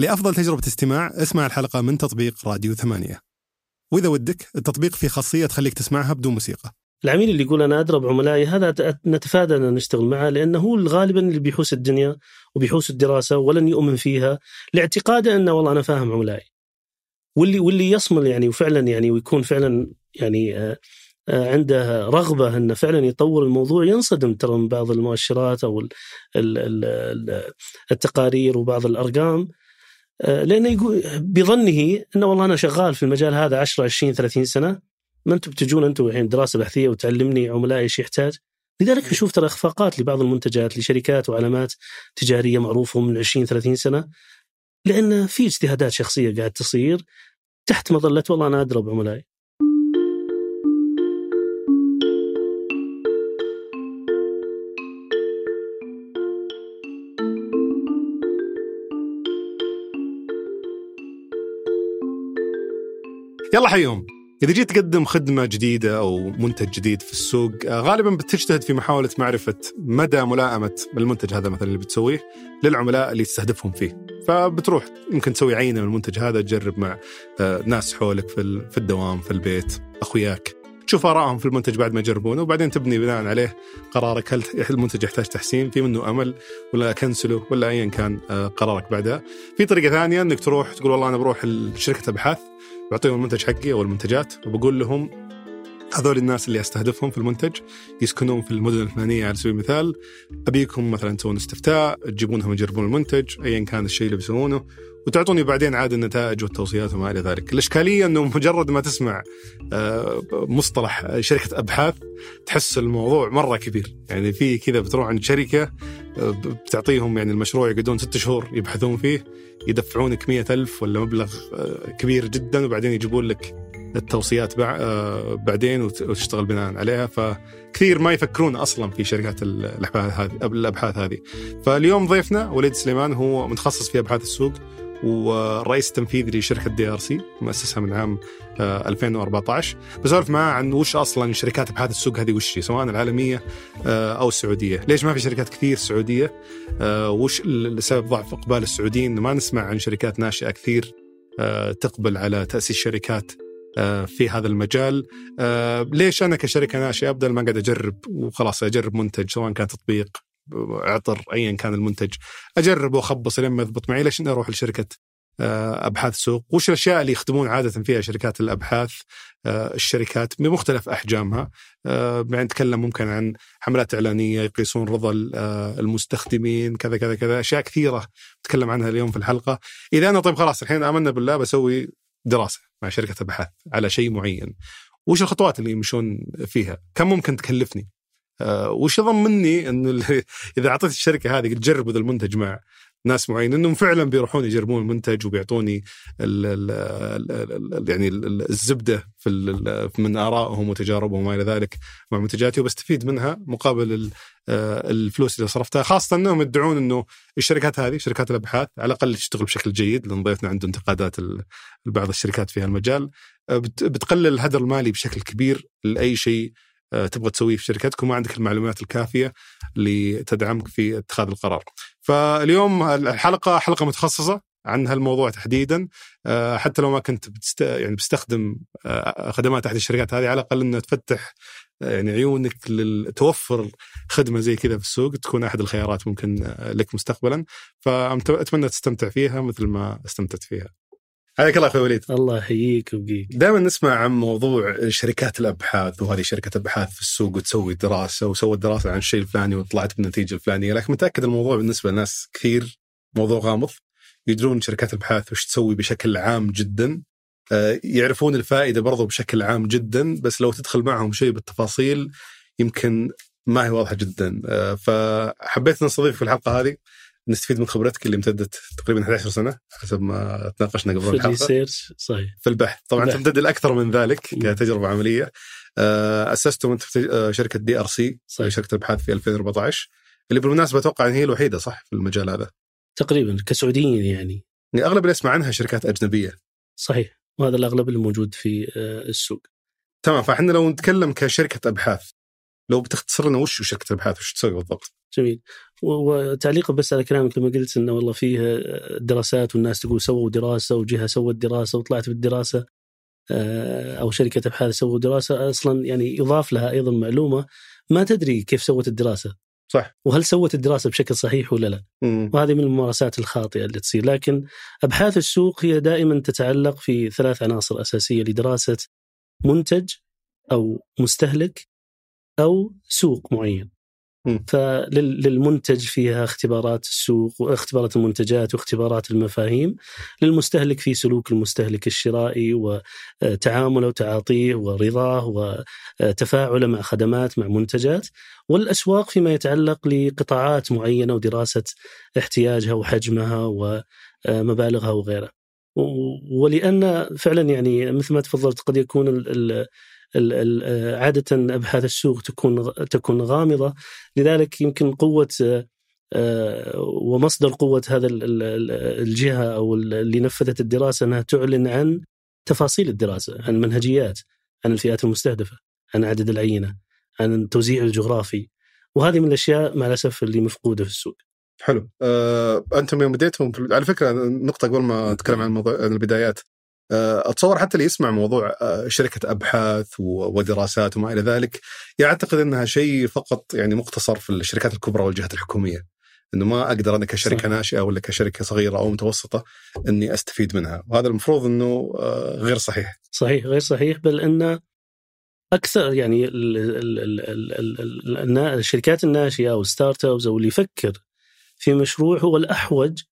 لأفضل تجربة استماع اسمع الحلقة من تطبيق راديو ثمانية، وإذا ودك التطبيق فيه خاصية تخليك تسمعها بدون موسيقى. العميل اللي يقول أنا أضرب عملائي هذا نتفادى أن نشتغل معه، لأنه هو غالبا اللي بيحوس الدنيا وبيحوس الدراسة ولن يؤمن فيها لاعتقاده أنه والله أنا فاهم عملائي. واللي يصمل يعني وفعلا يعني ويكون فعلا يعني عنده رغبة أنه فعلا يطور الموضوع ينصدم ترى من بعض المؤشرات أو التقارير وبعض الأرقام، لأنه يقول بظنه أنه والله أنا شغال في المجال هذا 10 20 30 سنة، ما أنتم بتجون أنتم الحين دراسة بحثية وتعلمني عملائي إيش يحتاج. لذلك نشوف ترى إخفاقات لبعض المنتجات لشركات وعلامات تجارية معروفة من 20 30 سنة، لأن في اجتهادات شخصية قاعد تصير تحت مظلة والله أنا أضرب عملائي. يلا حيهم، إذا جيت تقدم خدمة جديدة أو منتج جديد في السوق غالباً بتجتهد في محاولة معرفة مدى ملائمة المنتج هذا مثلاً اللي بتسويه للعملاء اللي تستهدفهم فيه، فبتروح ممكن تسوي عينة من المنتج هذا، تجرب مع ناس حولك في الدوام، في البيت، أخوياك، تشوف آرائهم في المنتج بعد ما يجربونه، وبعدين تبني بناء عليه قرارك هل المنتج يحتاج تحسين، في منه أمل ولا كنسله ولا أياً كان قرارك بعدها. في طريقة ثانية إنك تروح تقول والله أنا بروح لشركة أبحاث بعطيهم المنتج حقي أو المنتجات وبقول لهم هذول الناس اللي أستهدفهم في المنتج يسكنون في المدن الفلانية على سبيل المثال، أبيكم مثلا تسوون استفتاء تجيبونهم يجربون المنتج أيا كان الشيء اللي بيسوونه، وتعطوني بعدين عاد النتائج والتوصيات وما إلى ذلك. الإشكالية أنه مجرد ما تسمع مصطلح شركة أبحاث تحس الموضوع مرة كبير، يعني في كذا بتروح عند شركة بتعطيهم يعني المشروع يقعدون 6 شهور يبحثون فيه، يدفعونك 100,000 ولا مبلغ كبير جدا، وبعدين يجيبون لك التوصيات بعدين وتشتغل بناء عليها. فكثير ما يفكرون أصلا في شركات الأبحاث هذه. فاليوم ضيفنا وليد السليمان، هو متخصص في أبحاث السوق ورئيس التنفيذي لشركة DRC مؤسسها من عام 2014. بسولف معاه عن وش أصلا شركات أبحاث السوق هذه، وش سواء العالمية أو السعودية، ليش ما في شركات كثير سعودية، وش سبب ضعف إقبال السعوديين، ما نسمع عن شركات ناشئة كثير تقبل على تأسيس شركات في هذا المجال، ليش أنا كشركة ناشئة أبدأ ما قاعد أجرب وخلاص أجرب منتج سواء كان تطبيق عطر أيا كان المنتج أجرب وأخبص لما يضبط معي، ليش أنا أروح لشركة أبحاث سوق؟ وش الأشياء اللي يخدمون عادة فيها شركات الأبحاث الشركات بمختلف أحجامها؟ يعني نتكلم ممكن عن حملات إعلانية، يقيسون رضا المستخدمين، كذا كذا كذا، أشياء كثيرة نتكلم عنها اليوم في الحلقة. إذا أنا طيب خلاص الحين آمنا بالله بسوي دراسة مع شركة أبحاث على شيء معين، وش الخطوات اللي يمشون فيها؟ كم ممكن تكلفني؟ وش يضمنني أنه إذا أعطيت الشركة هذه تجرب هذا المنتج مع ناس معين أنهم فعلا بيروحون يجربون المنتج وبيعطوني يعني الزبدة من آرائهم وتجاربهم وما إلى ذلك مع منتجاتي، وبستفيد منها مقابل الفلوس اللي صرفتها، خاصة أنهم يدعون أنه الشركات هذه شركات الأبحاث على الأقل تشتغل بشكل جيد، لأن ضيفنا عنده انتقادات بعض الشركات في هالمجال، بتقلل الهدر المالي بشكل كبير لأي شيء تبغى تسويه في شركتك وما عندك المعلومات الكافية لتدعمك في اتخاذ القرار. فاليوم الحلقة حلقة متخصصة عن هالموضوع تحديدا، حتى لو ما كنت يعني بستخدم خدمات أحد الشركات هذه، على الأقل أنه تفتح يعني عيونك لتوفر خدمة زي كذا في السوق، تكون أحد الخيارات ممكن لك مستقبلا. فأتمنى تستمتع فيها مثل ما استمتعت فيها. عليك الله أخوي وليد. الله يحييك وبقيك. دائما نسمع عن موضوع شركات الأبحاث، وهذه شركة أبحاث في السوق وتسوي دراسة وسوت دراسة عن الشيء الفلاني وطلعت بالنتيجة الفلانية، لكن متأكد الموضوع بالنسبة لناس كثير موضوع غامض. يدرون شركات الأبحاث وش تسوي بشكل عام جدا، يعرفون الفائدة برضو بشكل عام جدا، بس لو تدخل معهم شيء بالتفاصيل يمكن ما هي واضحة جدا. فحبيت نستضيفك في الحلقة هذه نستفيد من خبرتك اللي امتدت تقريبا 11 سنة حسب ما تناقشنا قبل الحلقة في البحث طبعا البحث. تمتد الأكثر من ذلك كتجربة عملية. أسستم أنت شركة DRC شركة الأبحاث في 2014، اللي بالمناسبة أتوقع أن هي الوحيدة صح في المجال هذا تقريبا كسعوديين، يعني أغلب اللي أسمع عنها شركات أجنبية صحيح، وهذا الأغلب الموجود في السوق. تمام، فإحنا لو نتكلم كشركة أبحاث لو بتختصر لنا وش شركة الأبحاث وش تسوي بالضبط؟ جميل. وتعليق بس على كلامك لما قلت إنه والله فيه دراسات والناس تقول سووا دراسة وجهة سوت دراسة وطلعت بالدراسة أو شركة أبحاث سووا دراسة، أصلا يعني يضاف لها أيضا معلومة ما تدري كيف سوت الدراسة صح، وهل سوت الدراسة بشكل صحيح ولا لا. وهذه من الممارسات الخاطئة اللي تصير. لكن أبحاث السوق هي دائما تتعلق في 3 عناصر أساسية لدراسة منتج أو مستهلك أو سوق معين. فللمنتج فيها اختبارات السوق واختبارات المنتجات واختبارات المفاهيم، للمستهلك في سلوك المستهلك الشرائي وتعامله وتعاطيه ورضاه وتفاعله مع خدمات مع منتجات، والأسواق فيما يتعلق لقطاعات معينة ودراسة احتياجها وحجمها ومبالغها وغيرها. ولأن فعلا يعني مثل ما تفضلت قد يكون عادة أبحاث السوق تكون غامضة، لذلك يمكن قوة ومصدر قوة هذا الجهة أو اللي نفذت الدراسة أنها تعلن عن تفاصيل الدراسة، عن المنهجيات، عن الفئات المستهدفة، عن عدد العينة، عن التوزيع الجغرافي، وهذه من الأشياء مع الأسف اللي مفقودة في السوق. حلو. أنت من بديتهم على فكرة نقطة قبل ما أتكلم عن البدايات، أتصور حتى اللي يسمع موضوع شركة أبحاث ودراسات وما إلى ذلك يعتقد أنها شيء فقط يعني مقتصر في الشركات الكبرى والجهات الحكومية، أنه ما أقدر أنا كشركة ناشئة ولا كشركة صغيرة أو متوسطة أني أستفيد منها، وهذا المفروض أنه غير صحيح. صحيح، غير صحيح، بل أن أكثر يعني الشركات الناشئة أو ستارت أبس أو اللي يفكر في مشروع هو الأحوج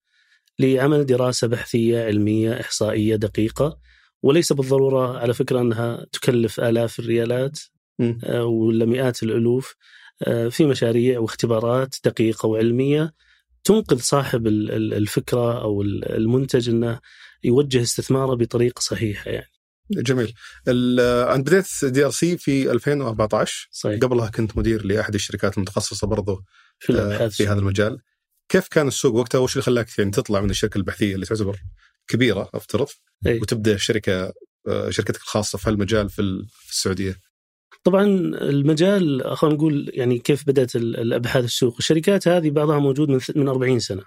لعمل دراسة بحثية علمية إحصائية دقيقة، وليس بالضرورة على فكرة أنها تكلف آلاف الريالات ولا مئات الألوف في مشاريع واختبارات دقيقة وعلمية تنقذ صاحب الفكرة أو المنتج أنه يوجه استثماره بطريقة صحيحة يعني. جميل. أنا بديت DRC في 2014. صحيح. قبلها كنت مدير لأحد الشركات المتخصصة برضو في هذا المجال. كيف كان السوق وقتها؟ وش اللي خلاك يعني تطلع من الشركة البحثية اللي تعتبر كبيرة افترض وتبدأ شركتك الخاصة في هالمجال في السعودية؟ طبعا المجال خلينا نقول يعني كيف بدأت الأبحاث السوق، الشركات هذه بعضها موجود من 40 سنة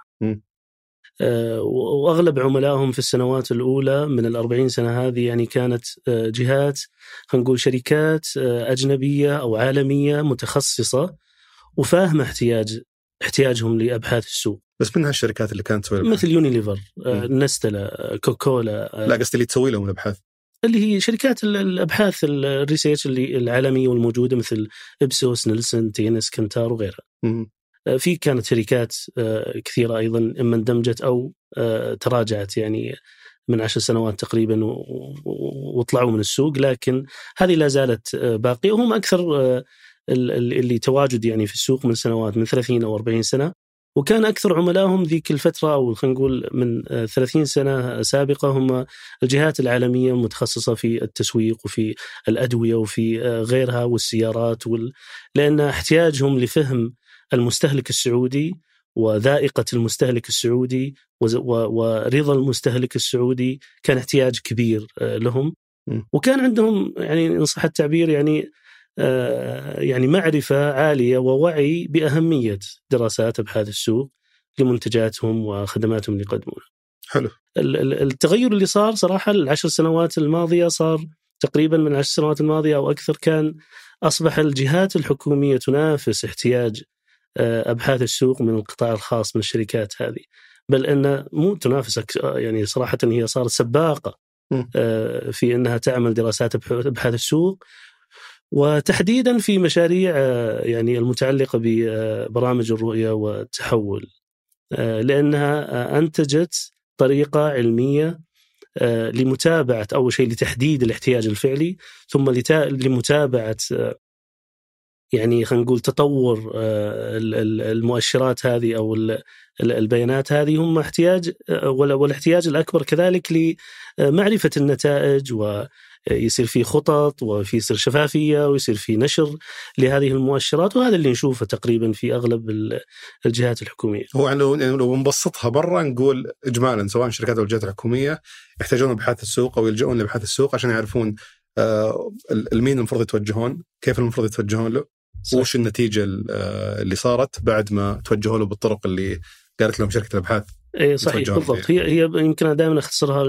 وأغلب عملائهم في السنوات الأولى من 40 سنة هذه يعني كانت جهات خلينا نقول شركات أجنبية أو عالمية متخصصة وفاهمة احتياجهم لأبحاث السوق. بس منها الشركات اللي كانت تسوي مثل يونيليفر، نستلا، كوكولا، لا قصدي اللي تسوي لهم الأبحاث اللي هي شركات الأبحاث الريسيرش اللي العالمية والموجودة مثل إبسوس، نيلسون، تينس، كنتار وغيرها. في كانت شركات كثيرة أيضا إما اندمجت أو تراجعت يعني من 10 سنوات تقريبا وطلعوا من السوق، لكن هذه لا زالت باقية وهم أكثر اللي تواجد يعني في السوق من سنوات، من 30 أو 40 سنة، وكان أكثر عملائهم ذيك الفترة أو خلينا نقول من 30 سنة سابقة هم الجهات العالمية المتخصصة في التسويق وفي الأدوية وفي غيرها والسيارات لأن احتياجهم لفهم المستهلك السعودي وذائقة المستهلك السعودي ورضا المستهلك السعودي كان احتياج كبير لهم، وكان عندهم يعني إن صح التعبير يعني معرفة عالية ووعي بأهمية دراسات أبحاث السوق لمنتجاتهم وخدماتهم اللي يقدمونها. حلو. التغير اللي صار صراحة ال10 سنوات الماضية، صار تقريبا من 10 سنوات الماضية أو أكثر، كان أصبح الجهات الحكومية تنافس احتياج أبحاث السوق من القطاع الخاص من الشركات هذه، بل أن مو تنافس يعني صراحة هي صارت سباقة في أنها تعمل دراسات أبحاث السوق، وتحديدا في مشاريع يعني المتعلقة ببرامج الرؤية والتحول، لأنها أنتجت طريقة علمية لمتابعة أول شيء لتحديد الاحتياج الفعلي، ثم لمتابعة يعني خلينا نقول تطور المؤشرات هذه أو البيانات هذه، هم احتياج والاحتياج الأكبر كذلك لمعرفة النتائج، و يصير في خطط ويصير شفافية ويصير في نشر لهذه المؤشرات، وهذا اللي نشوفه تقريبا في أغلب الجهات الحكومية. هو يعني لو نبسطها برا نقول إجمالا سواء شركات أو الجهات الحكومية يحتاجون أبحاث السوق أو يلجؤون لأبحاث السوق عشان يعرفون المين المفروض يتوجهون، كيف المفروض يتوجهون له، وش النتيجة اللي صارت بعد ما توجهوا له بالطرق اللي قالت لهم شركة الأبحاث. إيه صحيح بالضبط. هي يمكن دائما أختصرها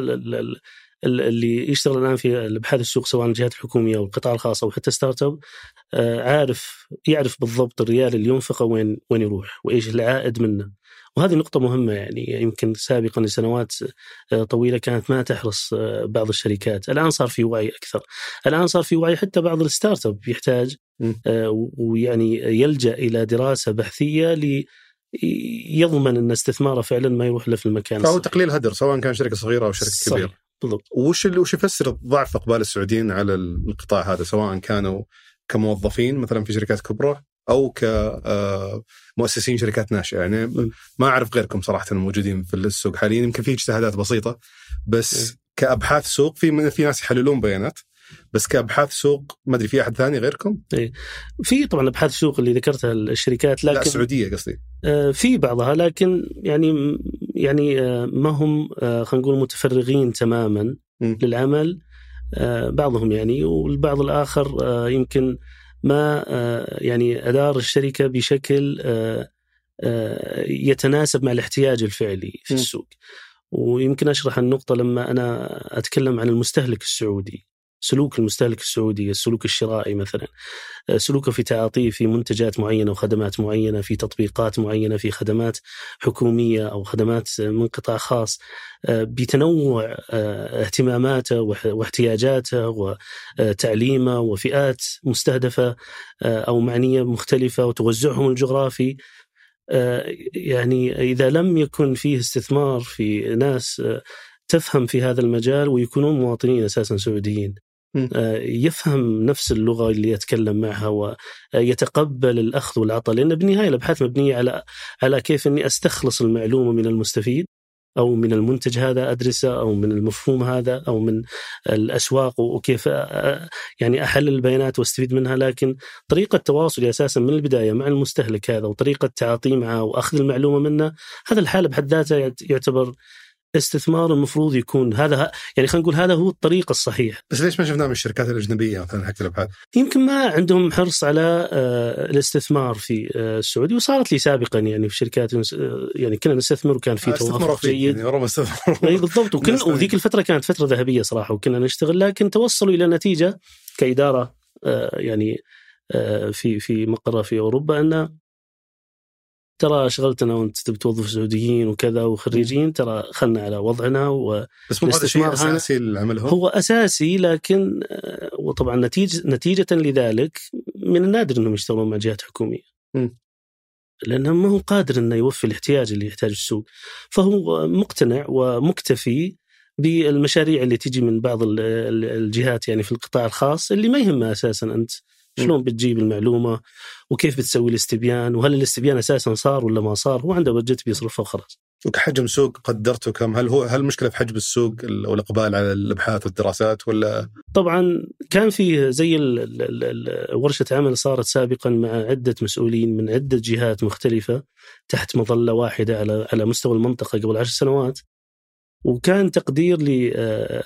اللي يشتغل الآن في الأبحاث السوق سواء الجهات الحكومية أو القطاع الخاص أو حتى ستارت اب يعرف بالضبط الريال اللي ينفقه وين يروح وإيش العائد منه. وهذه نقطة مهمة. يعني يمكن سابقاً لسنوات طويلة كانت ما تحرص بعض الشركات. الآن صار في وعي أكثر. الآن صار في وعي حتى بعض الستارت اب يحتاج ويعني يلجأ إلى دراسة بحثية ليضمن أن استثماره فعلاً ما يروح له في المكان. فهو تقليل هدر سواء كان شركة صغيرة أو شركة كبيرة. بالضبط. وش يفسر ضعف إقبال السعوديين على القطاع هذا سواء كانوا كموظفين مثلاً في شركات كبرى؟ أو كمؤسسين شركات ناشئة. يعني ما أعرف غيركم صراحة الموجودين في السوق حاليا. يمكن في اجتهادات بسيطة بس كأبحاث سوق في ناس يحللون بيانات بس كأبحاث سوق ما أدري في أحد ثاني غيركم؟ في طبعا أبحاث سوق اللي ذكرتها الشركات لكن لا السعودية قصدي في بعضها لكن يعني ما هم خلينا نقول متفرغين تماما للعمل. بعضهم يعني والبعض الآخر يمكن ما يعني أدار الشركة بشكل يتناسب مع الاحتياج الفعلي في السوق. ويمكن أشرح النقطة لما أنا أتكلم عن المستهلك السعودي. سلوك المستهلك السعودي السلوك الشرائي مثلا سلوكه في تعاطيه في منتجات معينة وخدمات معينة في تطبيقات معينة في خدمات حكومية أو خدمات من قطاع خاص بتنوع اهتماماته واحتياجاته وتعليمه وفئات مستهدفة أو معنية مختلفة وتوزعهم الجغرافي. يعني إذا لم يكن فيه استثمار في ناس تفهم في هذا المجال ويكونون مواطنين أساسا سعوديين يفهم نفس اللغة اللي يتكلم معها ويتقبل الأخذ والعطاء. لأن بالنهاية الأبحاث مبنية على كيف أني أستخلص المعلومة من المستفيد أو من المنتج هذا أدرسه أو من المفهوم هذا أو من الأسواق وكيف يعني أحلل البيانات واستفيد منها. لكن طريقة تواصلي أساسا من البداية مع المستهلك هذا وطريقة تعاطي معه وأخذ المعلومة منه هذا الحالة بحد ذاته يعتبر استثمار المفروض يكون هذا. يعني خلينا نقول هذا هو الطريق الصحيح. بس ليش ما شفناه من الشركات الأجنبية مثلا حق الأبحاث؟ يمكن ما عندهم حرص على الاستثمار في السعودية. وصارت لي سابقا يعني في شركات يعني كنا نستثمر وكان في توافق جيد يعني بالضبط. وذيك الفترة كانت فترة ذهبية صراحة وكنا نشتغل لكن توصلوا إلى نتيجة كإدارة يعني في مقرها في أوروبا أن ترى شغلتنا وانت بتوظف سعوديين وكذا وخريجين ترى خلنا على وضعنا والاستثمار أساسي لعملهم هو أساسي. لكن وطبعا نتيجة لذلك من النادر أنهم يشتغلون مع جهات حكومية لأنه ما هو قادر أنه يوفي الاحتياج اللي يحتاج السوق. فهو مقتنع ومكتفي بالمشاريع اللي تجي من بعض الجهات يعني في القطاع الخاص اللي ما يهمها أساسا أنت شلون بتجيب المعلومة وكيف بتسوي الاستبيان وهل الاستبيان أساساً صار ولا ما صار. هو عنده بجت بيصرفه وخلاص. وكحجم سوق قدرته كم؟ هل المشكلة في حجم السوق أو الإقبال على الأبحاث والدراسات ولا؟ طبعاً كان في زي ورشة عمل صارت سابقاً مع عدة مسؤولين من عدة جهات مختلفة تحت مظلة واحدة على مستوى المنطقة قبل 10 سنوات. وكان تقدير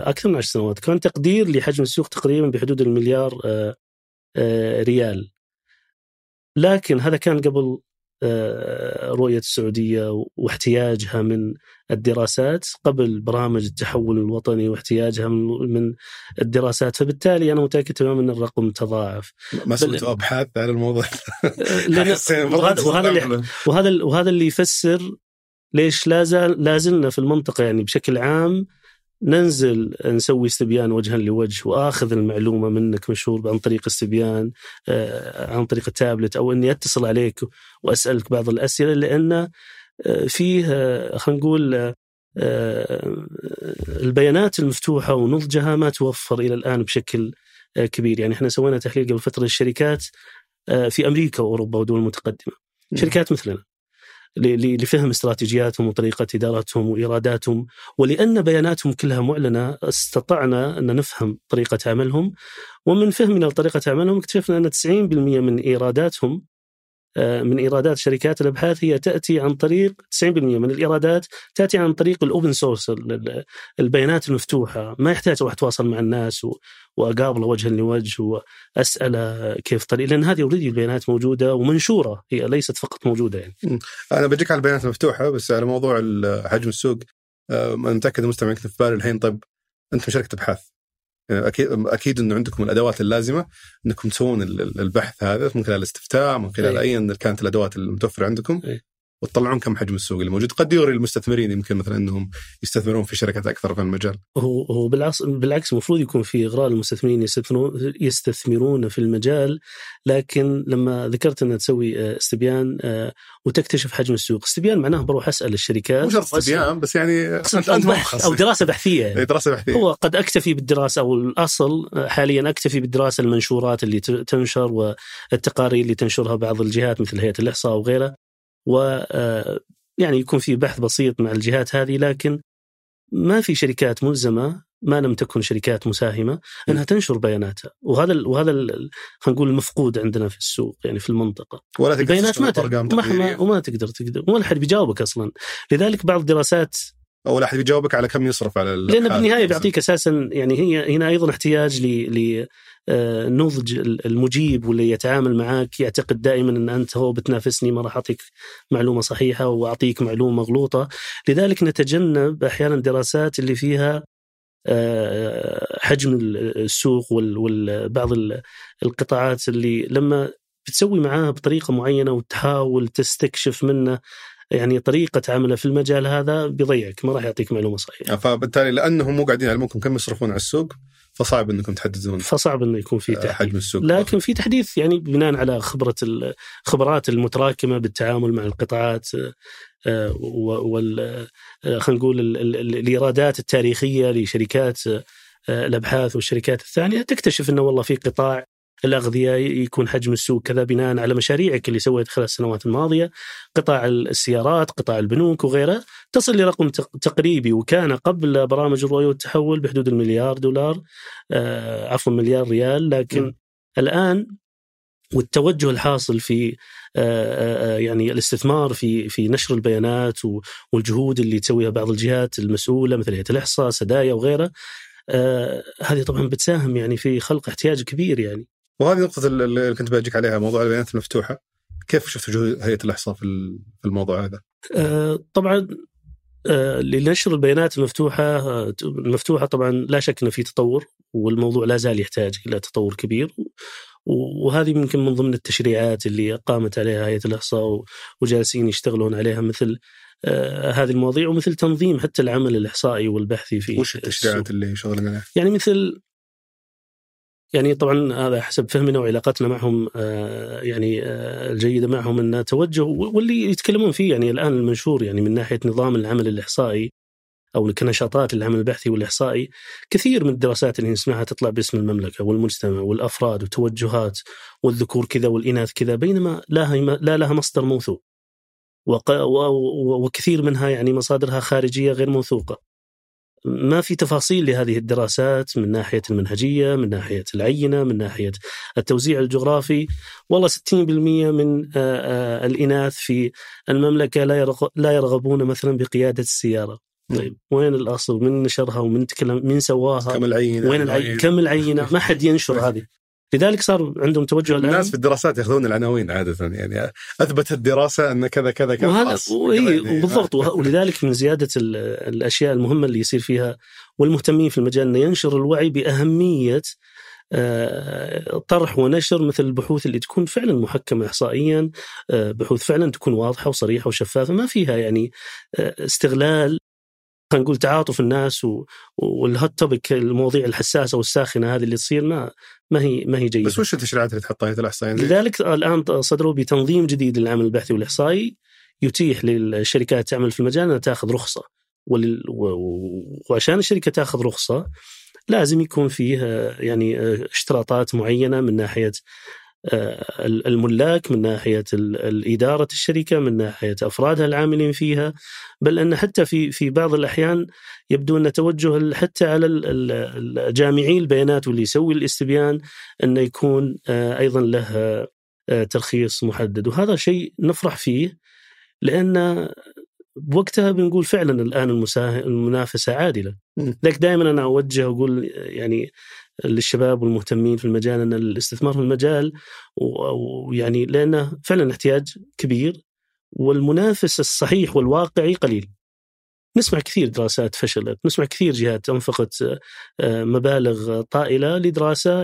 أكثر من 10 سنوات كان تقدير لحجم السوق تقريباً بحدود 1 مليار ريال. لكن هذا كان قبل رؤية السعودية واحتياجها من الدراسات قبل برامج التحول الوطني واحتياجها من الدراسات. فبالتالي أنا متأكد تماما أن الرقم تضاعف. ما سويت أبحاث على الموضوع. وهذا اللي يفسر ليش لازلنا في المنطقة يعني بشكل عام ننزل نسوي استبيان وجها لوجه وآخذ المعلومة منك مشهور عن طريق استبيان عن طريق التابلت أو أني أتصل عليك وأسألك بعض الأسئلة لأن فيه خلينا نقول البيانات المفتوحة ونضجها ما توفر إلى الآن بشكل كبير. يعني إحنا سوينا تحليل قبل فترة الشركات في أمريكا وأوروبا ودول متقدمة شركات مثلنا لفهم استراتيجياتهم وطريقة إدارتهم وإيراداتهم ولأن بياناتهم كلها معلنة استطعنا أن نفهم طريقة عملهم. ومن فهمنا لطريقة عملهم اكتشفنا أن 90% من إيراداتهم من إيرادات شركات الأبحاث هي تأتي عن طريق 90% من الإيرادات تأتي عن طريق الأوبن سورس، البيانات المفتوحة. ما يحتاج واحد يتواصل مع الناس وأقابله وجها لوجه وأسأله كيف طريق، لأن هذه أوريدي البيانات موجودة ومنشورة، هي ليست فقط موجودة. يعني أنا بجيك على البيانات المفتوحة، بس على موضوع حجم السوق أنا متأكد مستمعك في بالي الحين. طيب أنتم شركة أبحاث، أكيد أنه عندكم الأدوات اللازمة أنكم تسوون البحث هذا من خلال الاستفتاء، من خلال أي كانت الأدوات المتوفرة عندكم، وتطلعون كم حجم السوق اللي موجود. قد يوري المستثمرين يمكن مثلا أنهم يستثمرون في شركات أكثر في المجال. هو بالعكس المفروض يكون في إغراء المستثمرين يستثمرون في المجال، لكن لما ذكرت أن تسوي استبيان وتكتشف حجم السوق، استبيان معناه بروح أسأل الشركات، مش استبيان بس يعني أنت مبحث أو دراسة بحثية. يعني دراسة بحثية، هو قد أكتفي بالدراسة، أو الأصل حاليا أكتفي بالدراسة، المنشورات اللي تنشر والتقارير اللي تنشرها بعض الجهات مثل هيئة الإحصاء وغيرها، ويعني يكون في بحث بسيط مع الجهات هذه. لكن ما في شركات ملزمة، ما لم تكن شركات مساهمة، أنها تنشر بياناتها، وهذا خلينا نقول المفقود عندنا في السوق، يعني في المنطقة البيانات ما تقدر ولا حد بيجاوبك أصلا. لذلك بعض الدراسات أو لا حد بيجاوبك على كم يصرف على، لأن بالنهاية بيعطيك أساسا، يعني هي هنا أيضا احتياج نضج المجيب واللي يتعامل معك، يعتقد دائما أن أنت هو بتنافسني، ما راح أعطيك معلومة صحيحة وأعطيك معلومة مغلوطة. لذلك نتجنب أحيانا دراسات اللي فيها حجم السوق والبعض القطاعات اللي لما بتسوي معاها بطريقة معينة وتحاول تستكشف منه يعني طريقة عمله في المجال هذا، بيضيعك، ما راح يعطيك معلومة صحيحة. فبالتالي لأنهم مو قاعدين يعلموكم كم يصرفون على السوق، فصعب أنكم تحددون، فصعب أنه يكون في حجم السوق. لكن في تحديث يعني بناء على الخبرات المتراكمة بالتعامل مع القطاعات، خلينا نقول الإيرادات التاريخية لشركات الأبحاث والشركات الثانية، تكتشف أنه والله في قطاع الأغذية يكون حجم السوق كذا بناء على مشاريعك اللي سويت خلال السنوات الماضية، قطاع السيارات، قطاع البنوك وغيره، تصل لرقم تقريبي وكان قبل برامج الرؤية والتحول بحدود $1 مليار، عفوا $1 مليار، لكن الآن والتوجه الحاصل في يعني الاستثمار في نشر البيانات والجهود اللي تسويها بعض الجهات المسؤولة مثل هيئة الإحصاء، سدايا وغيره، هذه طبعا بتساهم يعني في خلق احتياج كبير. يعني وهذه نقطة اللي كنت باجيك عليها، موضوع البيانات المفتوحة، كيف شفت وجود هيئة الإحصاء في الموضوع هذا؟ طبعا لنشر البيانات المفتوحة طبعا لا شك أنه في تطور، والموضوع لا زال يحتاج إلى تطور كبير، وهذه ممكن من ضمن التشريعات اللي قامت عليها هيئة الإحصاء وجالسين يشتغلون عليها، مثل هذه المواضيع، ومثل تنظيم حتى العمل الإحصائي والبحثي في وش التشريعات اللي شغلنا عليها؟ يعني مثل طبعا هذا حسب فهمنا وعلاقتنا معهم يعني الجيدة معهم، أن توجه واللي يتكلمون فيه يعني الآن المنشور يعني من ناحية نظام العمل الإحصائي أو كنشاطات العمل البحثي والإحصائي، كثير من الدراسات اللي نسمعها تطلع باسم المملكة والمجتمع والأفراد وتوجهات والذكور كذا والإناث كذا، بينما لا لها مصدر موثوق، وكثير منها يعني مصادرها خارجية غير موثوقة. ما في تفاصيل لهذه الدراسات من ناحية المنهجية، من ناحية العينة، من ناحية التوزيع الجغرافي. والله 60% من الإناث في المملكة لا يرغبون مثلا بقيادة السيارة. طيب وين الأصل؟ من نشرها ومن سواها؟ كم العينة؟ وين العينة؟ كم العينة؟ ما حد ينشر هذه. لذلك صار عندهم توجه الآن، الناس في الدراسات يأخذون العناوين عادة، يعني أثبت الدراسة أن كذا كذا كذا، بالضبط. ولذلك من زيادة الأشياء المهمة اللي يصير فيها والمهتمين في المجال، أن ينشر الوعي بأهمية طرح ونشر مثل البحوث اللي تكون فعلا محكمة إحصائيا، بحوث فعلا تكون واضحة وصريحة وشفافة، ما فيها يعني استغلال، خلينا نقول تعاطف الناس والهوت توبك، المواضيع الحساسة والساخنة هذه اللي تصير ما هي جيدة. بس وش التشريعات اللي تحطها هيئة الإحصاء؟ لذلك الآن صدروا بتنظيم جديد للعمل البحثي والإحصائي، يتيح للشركات تعمل في المجال أن تأخذ رخصة، وعشان الشركة تأخذ رخصة لازم يكون فيه يعني اشتراطات معينة من ناحية الملاك، من ناحية الإدارة الشركة، من ناحية أفرادها العاملين فيها، بل أن حتى في بعض الأحيان يبدو أن توجه حتى على جامعي البيانات واللي يسوي الاستبيان أن يكون أيضا له ترخيص محدد، وهذا شيء نفرح فيه، لأن بوقتها بنقول فعلا الآن المنافسة عادلة. لك دائما أنا أوجه وأقول يعني للشباب والمهتمين في المجال أن الاستثمار في المجال ويعني لأنه فعلا احتياج كبير، والمنافس الصحيح والواقعي قليل. نسمع كثير دراسات فشلت، نسمع كثير جهات أنفقت مبالغ طائلة لدراسة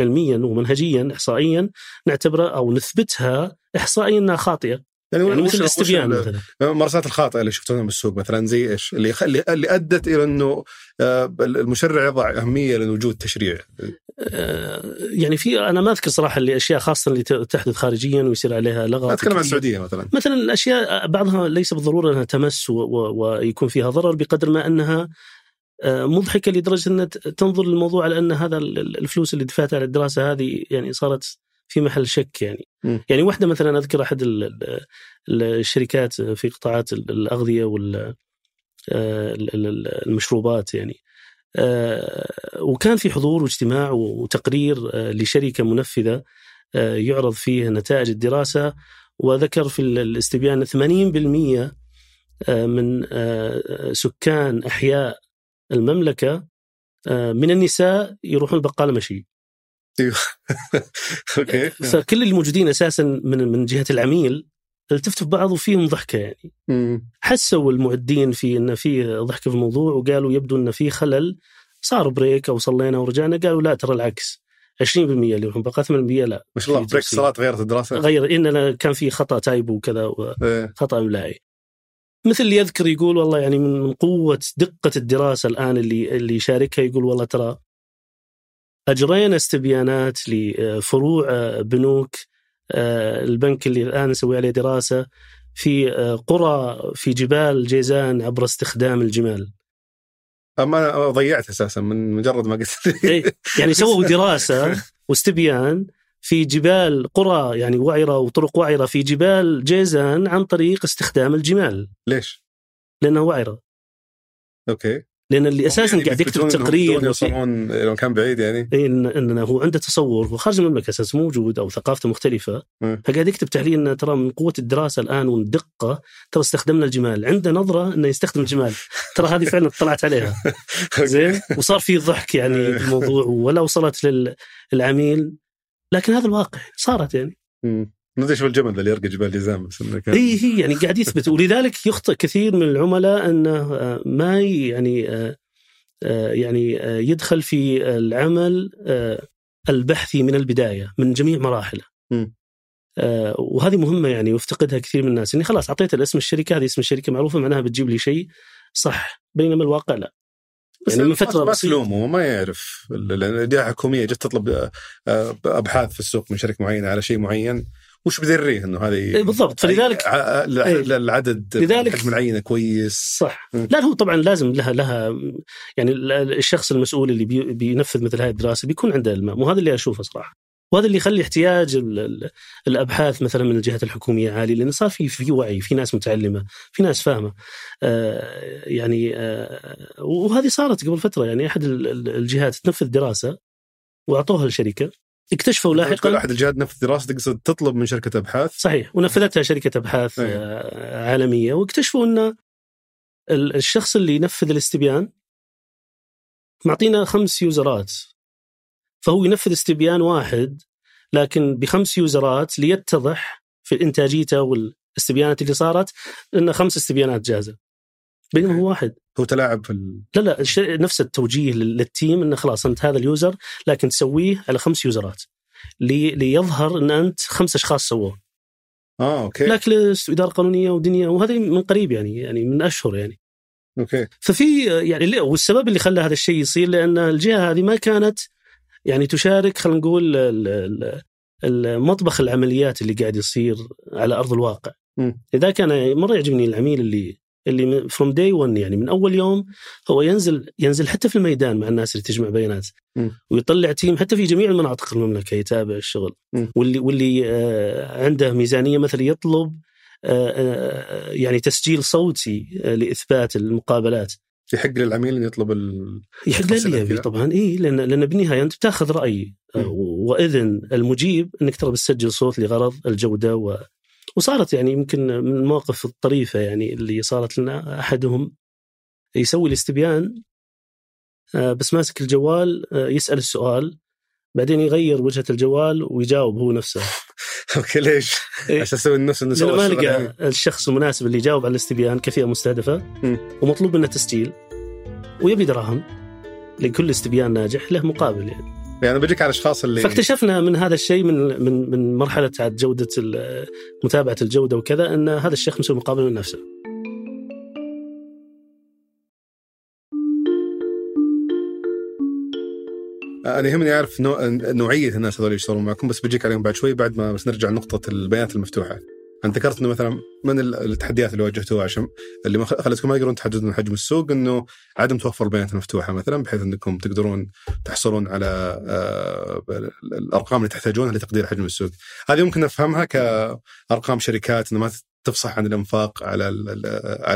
علميا ومنهجيا إحصائيا نعتبرها أو نثبتها إحصائيا أنها خاطئة. يعني مثل الاستبيان مثلا، الممارسات الخاطئه اللي شفتوها بالسوق مثلا، زي ايش اللي ادت الى انه المشرع يضع اهميه لوجود تشريع. يعني في انا ما اذكر صراحه اللي اشياء خاصه اللي تحدث خارجيا ويصير عليها لغط. اتكلم عن السعوديه مثلا الاشياء بعضها ليس بالضروره انها تمس ويكون فيها ضرر بقدر ما انها مضحكه لدرجه ان تنظر للموضوع على ان هذا الفلوس اللي دفعتها على الدراسه هذه يعني صارت في محل شك. يعني يعني واحدة مثلا أذكر أحد الشركات في قطاعات الأغذية والمشروبات يعني، وكان في حضور واجتماع وتقرير لشركة منفذة يعرض فيه نتائج الدراسة، وذكر في الاستبيان 80% من سكان أحياء المملكة من النساء يروحون بقالة مشي. فكل اللي موجودين أساسا من جهة العميل التفتوا بعض وفيهم ضحكة. يعني حسوا المعدين في أن فيه ضحكة في الموضوع، وقالوا يبدو أن فيه خلل، صار بريك أو صلينا ورجعنا، قالوا لا ترى العكس، 20% اللي هم بقى 8% لا ما شاء الله بريك صلاة غيرت الدراسة، غير إننا كان فيه خطأ تايب وكذا خطأ إملائي. مثل اللي يذكر يقول والله يعني من قوة دقة الدراسة الآن اللي شاركها يقول والله ترى أجرينا استبيانات لفروع بنوك البنك اللي الآن نسوي عليه دراسة في قرى في جبال جيزان عبر استخدام الجمال. أما ضيعت أساسا من مجرد ما قلت يعني سووا دراسة واستبيان في جبال قرى يعني وعرة وطرق وعرة في جبال جيزان عن طريق استخدام الجمال. ليش؟ لأنها وعرة. أوكي، لأن اللي أساساً قاعد يكتب تقرير يصورون لو كان بعيد يعني إنه هو عنده تصور وخارج المملكة أساساً موجود أو ثقافته مختلفة، فقاعد يكتب تحليل إنه ترى من قوة الدراسة الآن والدقة ترى استخدمنا الجمال، عنده نظرة إنه يستخدم الجمال، ترى هذه فعلاً طلعت عليها زين، وصار فيه ضحك يعني الموضوع ولا وصلت للعميل، لكن هذا الواقع صارت يعني. ندش بالجمل اللي يرقى جبال جزام هي يعني قاعد يثبت. ولذلك يخطئ كثير من العملاء أنه ما يعني يدخل في العمل البحثي من البداية من جميع مراحله، وهذه مهمة يعني يفتقدها كثير من الناس، يعني خلاص أعطيت الاسم الشركة، هذه اسم الشركة معروفة معناها بتجيب لي شيء صح، بينما الواقع لا. يعني من فترة مسلومه ما يعرف، الإدارة الحكومية جت تطلب أبحاث في السوق من شركة معينة على شيء معين، وش بذريه إنه هذه بالضبط. فلذلك العدد لذلك العينة كويس صح. لا هو طبعا لازم لها يعني الشخص المسؤول اللي بينفذ مثل هذه الدراسة بيكون عنده الماء، وهذا اللي أشوفه صراحة، وهذا اللي يخلي احتياج الأبحاث مثلا من الجهات الحكومية عالي، لأن صار في وعي، في ناس متعلمة، في ناس فاهمة يعني وهذه صارت قبل فترة. يعني أحد الجهات تنفذ دراسة وأعطوها لشركة، اكتشفوا لاحقا أحد الجهات نفذ دراسة تقصد تطلب من شركة أبحاث صحيح، ونفذتها شركة أبحاث عالمية، واكتشفوا أن الشخص اللي ينفذ الاستبيان معطينا 5 يوزرات، فهو ينفذ استبيان واحد لكن ب5 يوزرات ليتضح في إنتاجيته والاستبيانات اللي صارت إنه 5 استبيانات جاهزة بينما هو واحد. هو تلاعب في لا نفس التوجيه للتيم إنه خلاص أنت هذا اليوزر لكن تسويه على 5 يوزرات ليظهر إن أنت 5 أشخاص سووه. أوكي. لكلس إدارة قانونية ودنيا، وهذا من قريب يعني من أشهر يعني. أوكي. ففي يعني والسبب اللي خلى هذا الشيء يصير لأن الجهة هذه ما كانت يعني تشارك خلينا نقول المطبخ العمليات اللي قاعد يصير على أرض الواقع. إذا كان مرة يعجبني العميل اللي from day one يعني من أول يوم هو ينزل حتى في الميدان مع الناس اللي تجمع بيانات ويطلع تيم حتى في جميع المناطق المملكة يتابع الشغل، واللي عنده ميزانية مثلا يطلب يعني تسجيل صوتي لإثبات المقابلات، يحق للعميل أن يطلب يحق للي طبعا إيه لأن بالنهاية أنت بتاخذ رأي وإذن المجيب أنك ترى بتسجل صوت لغرض الجودة وصارت يعني يمكن من المواقف الطريفة يعني اللي صارت لنا أحدهم يسوي الاستبيان بس ماسك الجوال يسأل السؤال بعدين يغير وجهة الجوال ويجاوب هو نفسه. أوكي ليش؟ عشان يسوي النفس. لأنه ما لقى الشخص المناسب اللي يجاوب على الاستبيان كفئة مستهدفة ومطلوب منه تسجيل ويبي دراهم لكل استبيان ناجح له مقابل يعني بيجيك على الأشخاص اللي. فاكتشفنا من هذا الشيء من مرحلة جودة متابعة الجودة وكذا أن هذا الشخص مسوي مقابل من نفسه. أنا يهمني أعرف نوعية الناس هذول يشتغلون معكم بس بيجيك عليهم بعد شوي بعد ما بس نرجع لنقطة البيانات المفتوحة. أنا ذكرت إنه مثلاً من التحديات اللي واجهتوها عشان اللي خلتكم ما يقدرون تحددون حجم السوق إنه عدم توفر البيانات المفتوحة مثلاً بحيث إنكم تقدرون تحصلون على الأرقام اللي تحتاجونها لتقدير حجم السوق. هذه ممكن نفهمها كأرقام شركات إنه ما تفصح عن الإنفاق على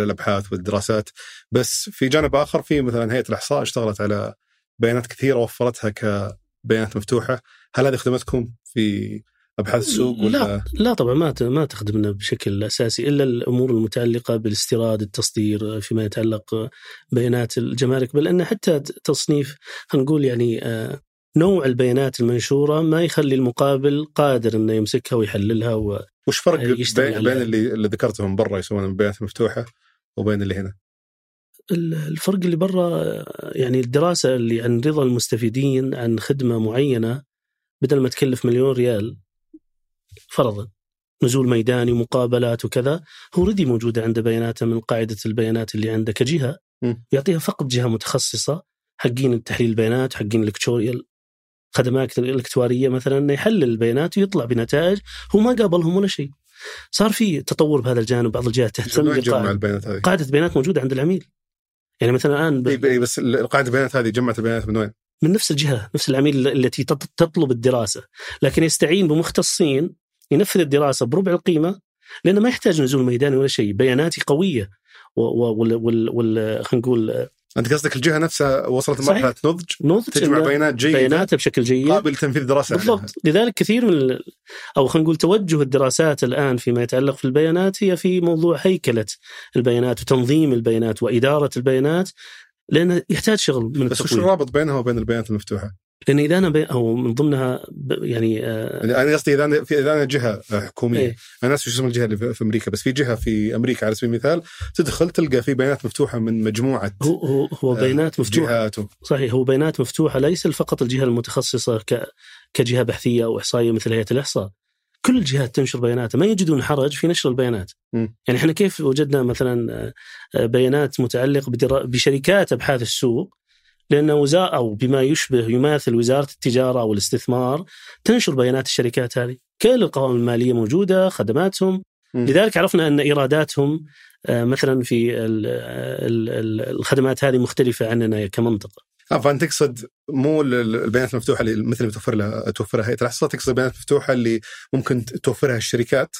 الأبحاث والدراسات. بس في جانب آخر في مثلاً هيئة الإحصاء اشتغلت على بيانات كثيرة وفرتها كبيانات مفتوحة. هل هذه خدمتكم في أبحاث السوق؟ لا طبعا ما تخدمنا بشكل أساسي إلا الأمور المتعلقة بالاستيراد التصدير فيما يتعلق بيانات الجمارك بل أن حتى تصنيف هنقول يعني نوع البيانات المنشورة ما يخلي المقابل قادر أنه يمسكها ويحللها وش فرق بين اللي ذكرتهم برا يسمونهم بيانات مفتوحة وبين اللي هنا؟ الفرق اللي برا يعني الدراسة اللي عن رضا المستفيدين عن خدمة معينة بدل ما تكلف $1,000,000 فرضا نزول ميداني مقابلات وكذا هو ردي موجودة عنده بياناته من قاعدة البيانات اللي عنده كجهة يعطيها فقط جهة متخصصة حقين التحليل البيانات حقين الكتوريال خدمات الإلكتوارية مثلا يحلل البيانات ويطلع بنتائج هو ما قابلهم ولا شيء. صار في تطور بهذا الجانب بعض الجهات تهتم قاعدة بيانات موجودة عند العميل يعني مثلا الآن بس قاعدة البيانات هذه جمعت البيانات من وين؟ من نفس الجهة نفس العميل التي تطلب الدراسة لكن يستعين بمختصين ينفذ الدراسة بربع القيمة لأنه ما يحتاج نزول ميداني ولا شيء بياناتي قوية خلينا نقول أنت قصدك الجهة نفسها وصلت لمرحلة نضج تجمع بيانات جيدة بياناتها بشكل جيد قابل تنفيذ دراسة بالضبط. لذلك كثير من أو خلينا نقول توجه الدراسات الآن فيما يتعلق في البيانات هي في موضوع هيكلة البيانات وتنظيم البيانات وإدارة البيانات لأنه يحتاج شغل من التقويم. بس وش الرابط بينها وبين البيانات المفتوحة؟ لأن إذا أنا أو من ضمنها يعني أنا قصدي إذا أنا جهة حكومية إيه؟ أنا ناس شو اسم الجهة اللي في أمريكا بس في جهة في أمريكا على سبيل المثال تدخل تلقى في بيانات مفتوحة من مجموعة هو بيانات مفتوحة جهاته. صحيح هو بيانات مفتوحة ليس فقط الجهة المتخصصة كجهة بحثية أو إحصائية مثل هيئة الإحصاء كل الجهات تنشر بياناتها ما يجدون حرج في نشر البيانات يعني إحنا كيف وجدنا مثلا بيانات متعلقة بشركات أبحاث السوق لأن وزارة أو بما يشبه يماثل وزارة التجارة أو الاستثمار تنشر بيانات الشركات هذه كل القوائم المالية موجودة خدماتهم لذلك عرفنا أن إيراداتهم مثلا في الخدمات هذه مختلفة عننا كمنطقة. فأنت تقصد مو البيانات المفتوحة اللي مثل اللي توفرها هيئة الإحصاء تقصد البيانات المفتوحة اللي ممكن توفرها الشركات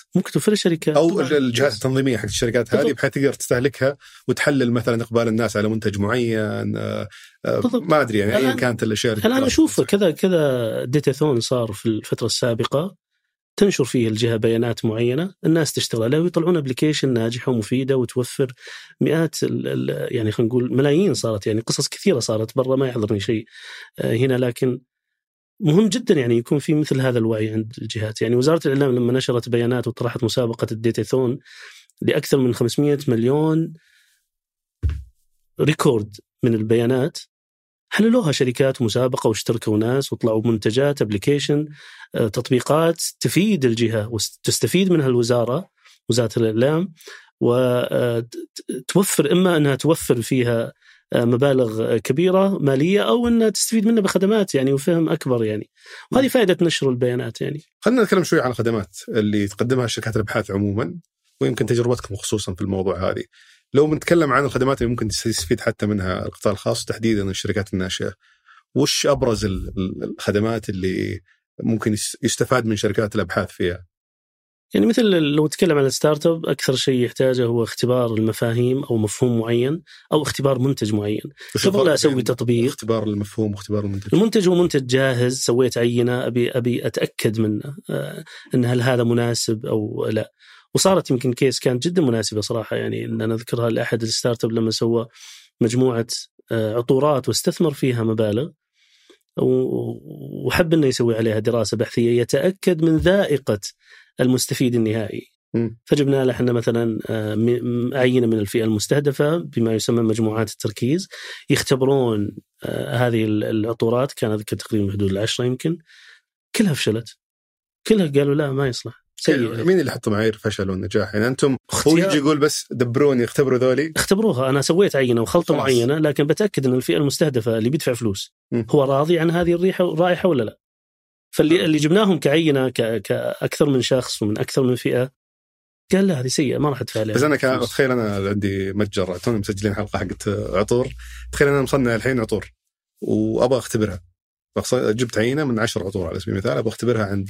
أو طبعاً. الجهات التنظيمية حق الشركات هذه بحيث تقدر تستهلكها وتحلل مثلا إقبال الناس على منتج معين ما أدري يعني أي كانت الأشياء. أنا أشوف كذا ديتاثون صار في الفترة السابقة تنشر فيه الجهة بيانات معينة الناس تشتغل عليها ويطلعون أبليكيشن ناجحة ومفيدة وتوفر مئات يعني خلينا نقول ملايين صارت يعني قصص كثيرة صارت برا ما يحضرني شيء هنا لكن مهم جدا يعني يكون في مثل هذا الوعي عند الجهات. يعني وزارة الإعلام لما نشرت بيانات وطرحت مسابقة الديتاثون لأكثر من 500 مليون ريكورد من البيانات حللوها شركات مسابقة واشتركوا ناس وطلعوا منتجات أبليكيشن تطبيقات تفيد الجهة وتستفيد منها الوزارة وزارة الإعلام وتوفر إما أنها توفر فيها مبالغ كبيرة مالية أو أنها تستفيد منها بخدمات يعني وفهم أكبر يعني وهذه فائدة نشر البيانات. يعني خلينا نتكلم شوي عن الخدمات اللي تقدمها شركات الأبحاث عموما ويمكن تجربتكم خصوصا في الموضوع هذه. لو بنتكلم عن الخدمات اللي ممكن تستفيد حتى منها القطاع الخاص تحديدا الشركات الناشئة وش أبرز الخدمات اللي ممكن يستفاد من شركات الأبحاث فيها؟ يعني مثل لو نتكلم عن الستارت اب، أكثر شيء يحتاجه هو اختبار المفاهيم أو مفهوم معين أو اختبار منتج معين. قبل أسوي تطبيق اختبار المفهوم واختبار المنتج. المنتج هو منتج جاهز، سويت عينة أبي أتأكد منه أن هل هذا مناسب أو لا. وصارت يمكن كيس كانت جدا مناسبة صراحة، يعني أن أنا أذكرها لأحد الستارت اب لما سوى مجموعة عطورات واستثمر فيها مبالغ، وحب أنه يسوي عليها دراسة بحثية يتأكد من ذائقة المستفيد النهائي. فجبنا له احنا مثلا عينة من الفئة المستهدفة بما يسمى مجموعات التركيز، يختبرون هذه العطورات، كان اذكر تقريبا حدود 10 يمكن، كلها فشلت، كلها قالوا لا ما يصلح، سيء. مين اللي حط معايير فشل والنجاح؟ يعني انتم هو يجي يقول بس دبروني اختبروا ذولي، اختبروها. انا سويت عينة وخلطة معينة، لكن بتأكد ان الفئة المستهدفة اللي بيدفع فلوس هو راضي عن هذه الرائحة ولا لا. فاللي جبناهم كعينة كأكثر من شخص ومن أكثر من فئة، قال لا هذه سيئة ما راح أدفع عليها. بس أنا تخيل أنا عندي متجر، تونا مسجلين حلقة حقت عطور، تخيل أنا مصنع الحين عطور وأبغى أختبرها، جبت عينة من 10 عطور على سبيل المثال، أبغى أختبرها عند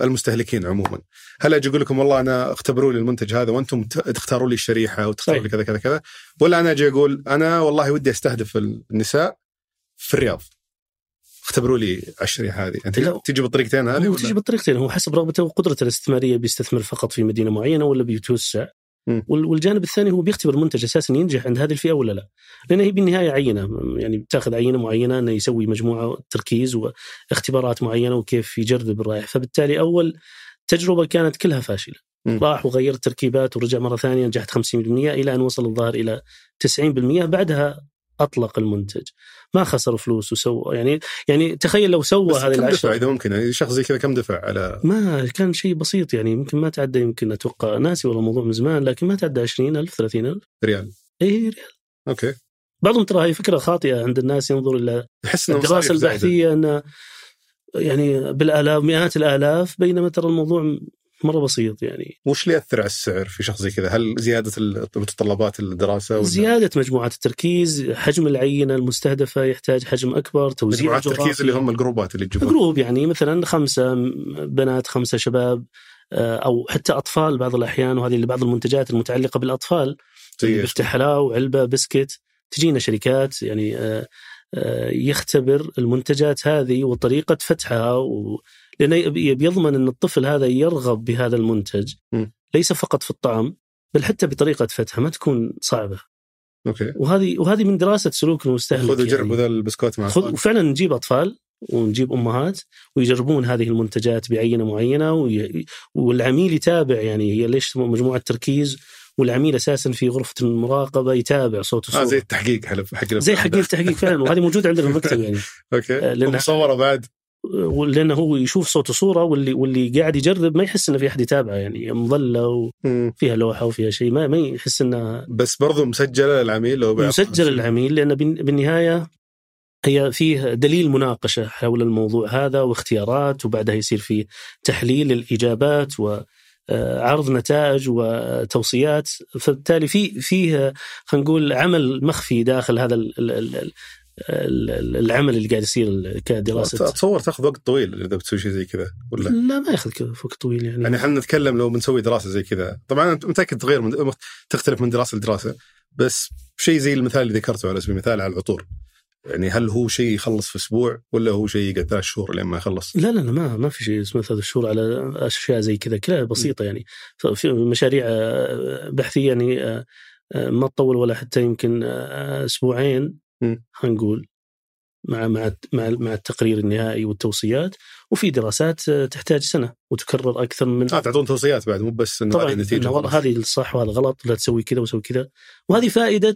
المستهلكين عموما. هل أجي أقول لكم والله أنا اختبروا لي المنتج هذا وأنتم تختاروا لي الشريحة وتختاروا لي كذا كذا كذا، ولا أنا أجي أقول أنا والله ودي أستهدف النساء في الرياض اختبروا لي الشريحة هذه؟ أنت تيجي بالطريقتين هذه ولا تيجي بالطريقتين؟ هو حسب رغبته وقدرته الاستثمارية، بيستثمر فقط في مدينة معينة ولا بيتوسع. والجانب الثاني هو بيختبر المنتج أساساً ينجح عند هذه الفئة ولا لا، لأن هي بالنهاية عينة، يعني بتاخذ عينة معينة أنه يسوي مجموعة تركيز واختبارات معينة وكيف يجرب الرائحة. فبالتالي أول تجربة كانت كلها فاشلة، راح وغير التركيبات ورجع مرة ثانية نجحت 50% إلى أن وصل الظاهر إلى 90%. بعدها أطلق المنتج، ما خسر فلوس وسوى، يعني تخيل لو سوى هذه العشرة إذا ممكن، يعني شخص زي كذا كم دفع على ما كان شيء بسيط، يعني يمكن ما تعدى، يمكن أتوقع ناسي والله الموضوع من زمان، لكن ما تعدى 20,000 30,000 ريال. إيه ريال، أوكي. بعضهم ترى هي فكرة خاطئة عند الناس، ينظر إلى الدراسة البحثية أن يعني بالآلاف مئات الآلاف، بينما ترى الموضوع مرة بسيط. يعني وش اللي يأثر على السعر في شخص زي كذا؟ هل زيادة المتطلبات الدراسة، زيادة مجموعات التركيز، حجم العينة المستهدفة يحتاج حجم أكبر، توزيع مجموعات التركيز اللي هم الجروبات اللي تجيبون جروب، يعني مثلا 5 بنات 5 شباب أو حتى أطفال بعض الأحيان، وهذه اللي بعض المنتجات المتعلقة بالأطفال يفتح حلاوة وعلبة بسكت، تجينا شركات يعني يختبر المنتجات هذه وطريقة فتحها لأنه يضمن أن الطفل هذا يرغب بهذا المنتج، ليس فقط في الطعم بل حتى بطريقة فتحه ما تكون صعبة. أوكي. وهذه من دراسة سلوك المستهلك. خذوا جربوا ذا البسكوت مع أطفال، وفعلا نجيب أطفال ونجيب أمهات ويجربون هذه المنتجات بعينة معينة، والعميل يتابع، يعني هي ليش مجموعة تركيز، والعميل أساساً في غرفة المراقبة يتابع صوت وصورة. زي التحقيق زي التحقيق فعلا، وهذه موجود عندنا في المكتب يعني. أوكي. ومصورة بعد، لأنه هو يشوف صوت وصورة، واللي قاعد يجرب ما يحس إنه في أحد يتابعه، يعني مظلة وفيها لوحة وفيها شيء، ما يحس إنه. بس برضو مسجلة للعميل، لو مسجلة للعميل، لأن بالنهاية هي فيه دليل مناقشة حول الموضوع هذا واختيارات، وبعدها يصير فيه تحليل الإجابات وعرض نتائج وتوصيات. فبالتالي فيه خلينا نقول عمل مخفي داخل هذا العمل اللي قاعد يصير كدراسة. أتصور تأخذ وقت طويل إذا بتسوي شيء زي كذا ولا لا؟ ما يأخذ وقت طويل يعني إحنا نتكلم لو بنسوي دراسة زي كذا، طبعا أنت متأكد تختلف من دراسة لدراسة، بس شيء زي المثال اللي ذكرته على سبيل المثال على العطور، يعني هل هو شيء يخلص في أسبوع ولا هو شيء يقعد 3 شهور لين ما يخلص؟ لا ما في شيء اسمه 3 شهور على أشياء زي كذا، كلها بسيطة يعني. في مشاريع بحثية يعني ما تطول ولا حتى يمكن أسبوعين هنقول مع التقرير النهائي والتوصيات. وفي دراسات تحتاج سنة وتكرر أكثر من تعطون توصيات بعد، مو بس إنه هذه النتيجة طبعاً هذه الصح وهذا غلط، لا تسوي كذا وسوي كذا. وهذه فائدة،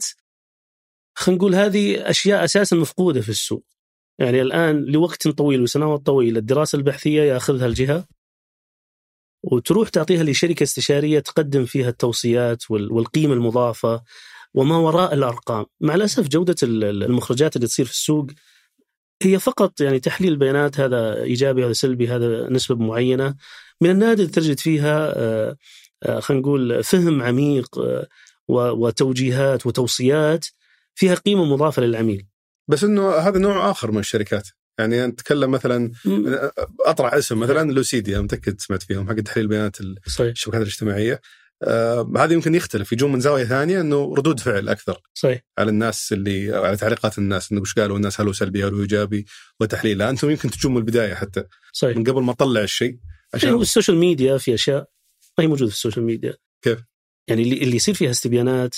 خلينا نقول هذه أشياء أساساً مفقودة في السوق، يعني الآن لوقت طويل وسنوات طويلة الدراسة البحثية يأخذها الجهة وتروح تعطيها لشركة استشارية تقدم فيها التوصيات والقيمة المضافة وما وراء الأرقام. مع الأسف جودة المخرجات اللي تصير في السوق هي فقط يعني تحليل بيانات، هذا إيجابي هذا سلبي هذا نسبة معينة، من النادر تجد فيها خلينا نقول فهم عميق وتوجيهات وتوصيات فيها قيمة مضافة للعميل. بس إنه هذا نوع آخر من الشركات، يعني نتكلم مثلا أطرح اسم مثلا لوسيديا، متأكد سمعت فيهم حق تحليل بيانات الشبكات الاجتماعية. هذا يمكن يختلف، يجون من زاوية ثانية إنه ردود فعل أكثر صحيح. على الناس اللي على تعليقات الناس إنه وش قالوا الناس، هل هو سلبي هل هو إيجابي وتحليلها. أنتم يمكن تجون من البداية حتى صحيح. من قبل ما تطلع الشيء. عشان السوشيال ميديا في أشياء ما هي موجودة في السوشيال ميديا. كيف؟ يعني اللي يصير فيها استبيانات،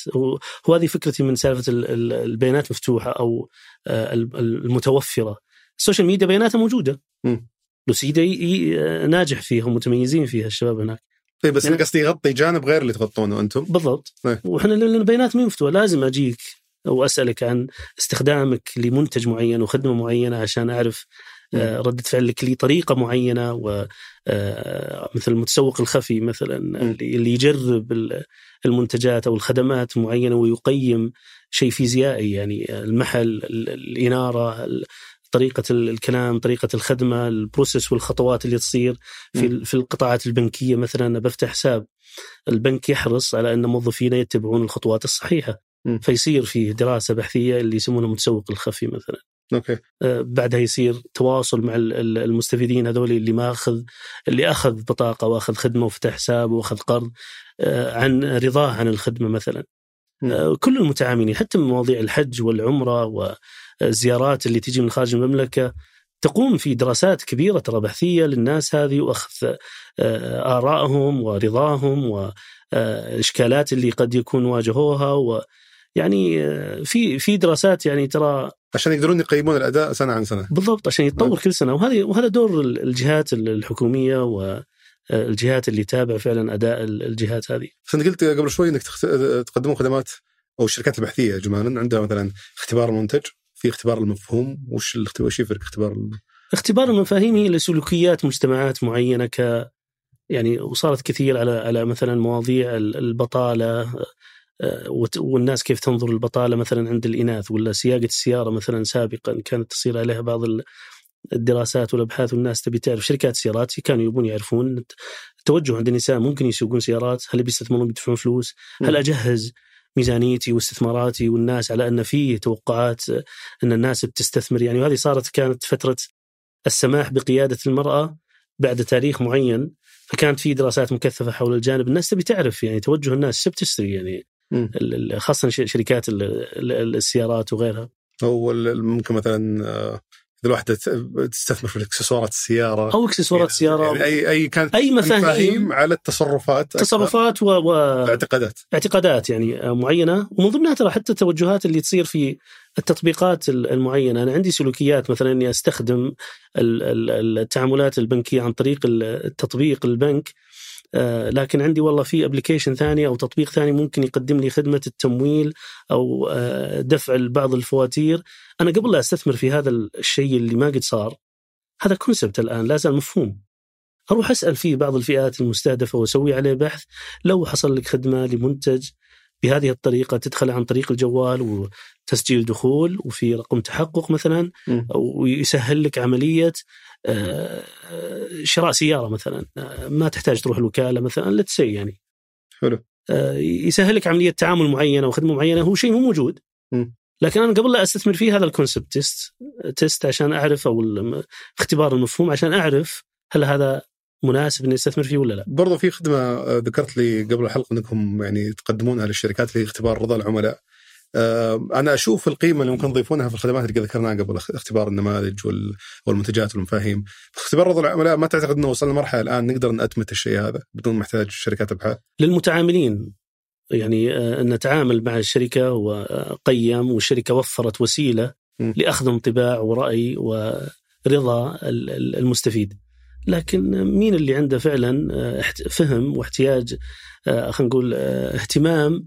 وهذه فكرتي من سالفة البيانات مفتوحة أو المتوفرة. السوشيال ميديا بياناتها موجودة، لوسيديا ناجح فيها ومتميزين فيها الشباب هناك. طيب بس يعني قصدي يغطي جانب غير اللي تغطونه أنتم. بالضبط. وإحنا لأن البيانات مين مفتوحة، لازم أجيك وأسألك عن استخدامك لمنتج معين وخدمة معينة عشان أعرف ردة فعلك لطريقة معينة، ومثل المتسوق الخفي مثلا اللي يجرب المنتجات أو الخدمات معينة ويقيم شيء فيزيائي، يعني المحل، الإنارة، طريقة الكلام، طريقة الخدمة، البروسيس والخطوات اللي تصير في القطاعات البنكية مثلا. أنا بفتح حساب البنك، يحرص على أن موظفينه يتبعون الخطوات الصحيحة، فيصير في دراسة بحثية اللي يسمونها متسوق الخفي مثلا. أوكي. بعدها يصير تواصل مع المستفيدين هذول اللي أخذ بطاقة وأخذ خدمة وفتح حساب وأخذ قرض، عن رضاه عن الخدمة مثلا. كل المتعاملين حتى مواضيع الحج والعمرة والزيارات اللي تيجي من خارج المملكة، تقوم في دراسات كبيرة ترى بحثية للناس هذه، وأخذ آرائهم ورضاهم وإشكالات اللي قد يكون واجهوها، ويعني في دراسات يعني ترى عشان يقدرون يقيمون الأداء سنة عن سنة. بالضبط، عشان يتطور كل سنة. وهذا دور الجهات الحكومية والجهات اللي تابع فعلا أداء الجهات هذه. فأنت قلت قبل شوي أنك تقدمون خدمات أو الشركات البحثية جمالا عندها مثلا اختبار المنتج، في اختبار المفهوم. وش يفرق اختبار المفاهيم؟ هي لسلوكيات مجتمعات معينة، يعني وصارت كثير على مثلا مواضيع البطالة، والناس كيف تنظر البطالة مثلا عند الإناث، ولا سياقة السيارة مثلا. سابقا كانت تصير عليها بعض الدراسات والأبحاث، والناس تبي تعرف. شركات سيارات كانوا يبون يعرفون التوجه عند النساء، ممكن يسوقون سيارات، هل بيستثمرون بيدفعون فلوس، هل أجهز ميزانيتي واستثماراتي والناس على أن فيه توقعات أن الناس بتستثمر. يعني وهذه صارت كانت فترة السماح بقيادة المرأة بعد تاريخ معين، فكانت في دراسات مكثفة حول الجانب. الناس تبي تعرف يعني توجه الناس تشتري، يعني خاصة شركات السيارات وغيرها. هو ممكن مثلا الواحدة تستثمر في اكسسوارات السيارة أو اكسسوارات السيارة، يعني أي كانت أي مفاهيم على التصرفات واعتقادات يعني معينة. ومن ضمنها ترى حتى التوجهات اللي تصير في التطبيقات المعينة. أنا عندي سلوكيات مثلا أني أستخدم التعاملات البنكية عن طريق التطبيق البنك، لكن عندي والله في أبليكيشن ثاني أو تطبيق ثاني ممكن يقدم لي خدمة التمويل أو دفع بعض الفواتير. أنا قبل لا أستثمر في هذا الشيء اللي ما قد صار، هذا كونسبت الآن لا زال مفهوم، أروح أسأل فيه بعض الفئات المستهدفة وأسوي عليه بحث. لو حصل لك خدمة لمنتج بهذه الطريقة، تدخل عن طريق الجوال وتسجيل دخول وفي رقم تحقق مثلا، ويسهل لك عملية شراء سيارة مثلا، ما تحتاج تروح الوكالة مثلا لتسي، يعني حلو. يسهلك عملية تعامل معينة وخدمة معينة، هو شيء مو موجود، لكن أنا قبل لا أستثمر فيه هذا الكونسبت تيست عشان أعرف، أو اختبار المفهوم عشان أعرف هل هذا مناسب إني أستثمر فيه ولا لا. برضو في خدمة ذكرت لي قبل الحلقة أنكم يعني تقدمونها للشركات في اختبار رضا العملاء. أنا أشوف القيمة اللي ممكن نضيفونها في الخدمات اللي ذكرناها قبل، اختبار النماذج والمنتجات والمفاهيم. اختبار رضا العملاء، ما تعتقد أنه وصلنا مرحلة الآن نقدر نأتمت الشيء هذا بدون محتاج شركات أبحاث للمتعاملين؟ يعني أن نتعامل مع الشركة وقيم، والشركة وفرت وسيلة لأخذ انطباع ورأي ورضا المستفيد. لكن مين اللي عنده فعلا فهم واحتياج، خلينا نقول اهتمام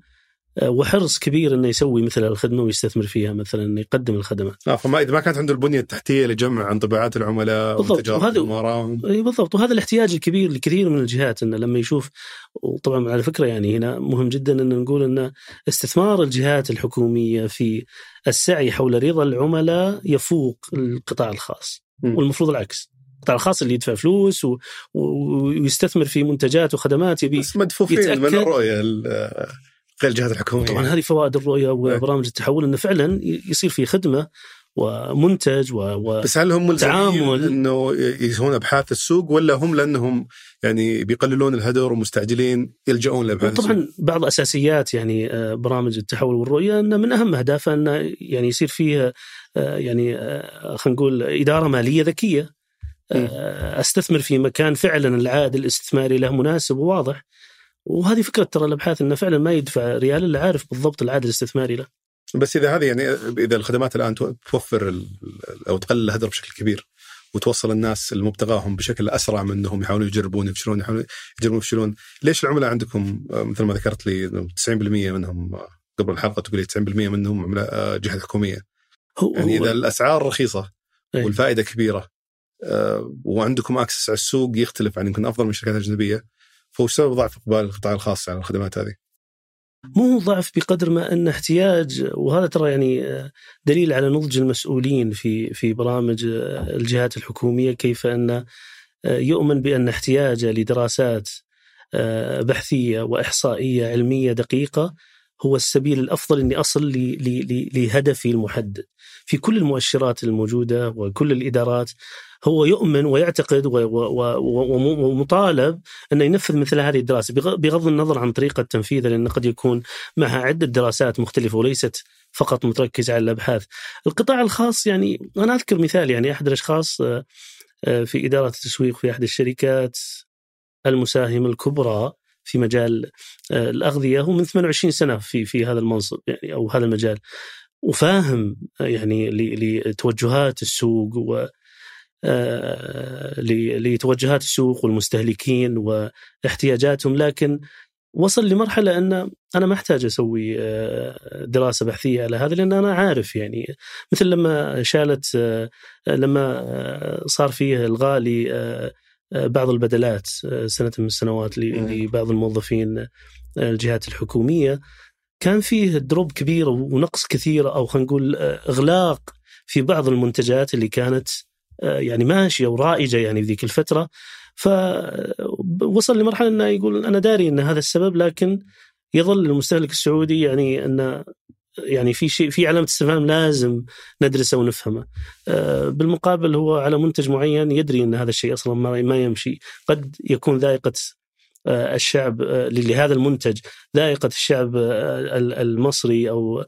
وحرص كبير انه يسوي مثل الخدمه ويستثمر فيها مثلا، انه يقدم الخدمات. فما اذا ما كانت عنده البنيه التحتيه لجمع انطباعات العملاء وتجارب وراهم. بالضبط، وهذا الاحتياج الكبير لكثير من الجهات، انه لما يشوف. وطبعا على فكره يعني هنا مهم جدا ان نقول ان استثمار الجهات الحكوميه في السعي حول رضا العملاء يفوق القطاع الخاص، والمفروض العكس. القطاع الخاص اللي يدفع فلوس ويستثمر في منتجات وخدمات يبي مدفوفين من الرؤيه غير الجهات الحكومية. طبعا هذه فوائد الرؤية وبرامج التحول، أنه فعلا يصير في خدمة ومنتج بس هل هم التعامل إنه يسوون أبحاث السوق، ولا هم لأنهم يعني بيقللون الهدر ومستعجلين يلجؤون لأبحاث السوق؟ طبعا بعض أساسيات يعني برامج التحول والرؤية إن من أهم أهدافها إنه يعني يصير فيه يعني خلينا نقول إدارة مالية ذكية، أستثمر في مكان فعلا العائد الاستثماري له مناسب وواضح. وهذه فكرة ترى الأبحاث إنه فعلا ما يدفع ريال اللي عارف بالضبط العائد الاستثماري له. بس إذا هذه يعني إذا الخدمات الآن توفر أو تقلل الهدر بشكل كبير وتوصل الناس المبتغاهم بشكل أسرع من أنهم يحاولون يجربون يفشلون، ليش العملاء عندكم مثل ما ذكرت لي 90% منهم قبل الحلقة تقولي 90% منهم عملاء جهة حكومية؟ يعني إذا الأسعار رخيصة والفائدة كبيرة وعندكم أكسس على السوق يختلف عن يمكن أفضل من الشركات الأجنبية، فوش سبب ضعف إقبال القطاع الخاص على الخدمات هذه؟ مو ضعف بقدر ما أن احتياج، وهذا ترى يعني دليل على نضج المسؤولين في برامج الجهات الحكومية، كيف أن يؤمن بأن احتياجه لدراسات بحثية وإحصائية علمية دقيقة هو السبيل الأفضل أني أصل لهدفي المحدد. في كل المؤشرات الموجودة وكل الإدارات هو يؤمن ويعتقد ومطالب أنه ينفذ مثل هذه الدراسة، بغض النظر عن طريقة تنفيذها، لأن قد يكون معها عدة دراسات مختلفة وليست فقط متركز على الأبحاث. القطاع الخاص يعني أنا أذكر مثال، يعني أحد الأشخاص في إدارة التسويق في أحد الشركات المساهمة الكبرى في مجال الأغذية هو من 28 سنة في هذا المنصب يعني أو هذا المجال، وفاهم يعني لتوجهات السوق لتوجهات السوق والمستهلكين واحتياجاتهم، لكن وصل لمرحلة أن أنا ما أحتاج أسوي دراسة بحثية على هذا، لأن أنا عارف. يعني مثل لما صار فيه الغاء بعض البدلات سنة من السنوات لبعض الموظفين الجهات الحكومية، كان فيه دروب كبير ونقص كثير، أو خلينا نقول إغلاق في بعض المنتجات اللي كانت يعني ماشية ورائجة يعني في ذيك الفترة. فوصل لمرحلة أنه يقول أنا داري أن هذا السبب، لكن يظل المستهلك السعودي يعني أنه يعني في شيء، في علامة استفهام لازم ندرسه ونفهمه. بالمقابل هو على منتج معين يدري أن هذا الشيء أصلا ما يمشي، قد يكون ذائقة الشعب لهذا المنتج، ذائقة الشعب المصري أو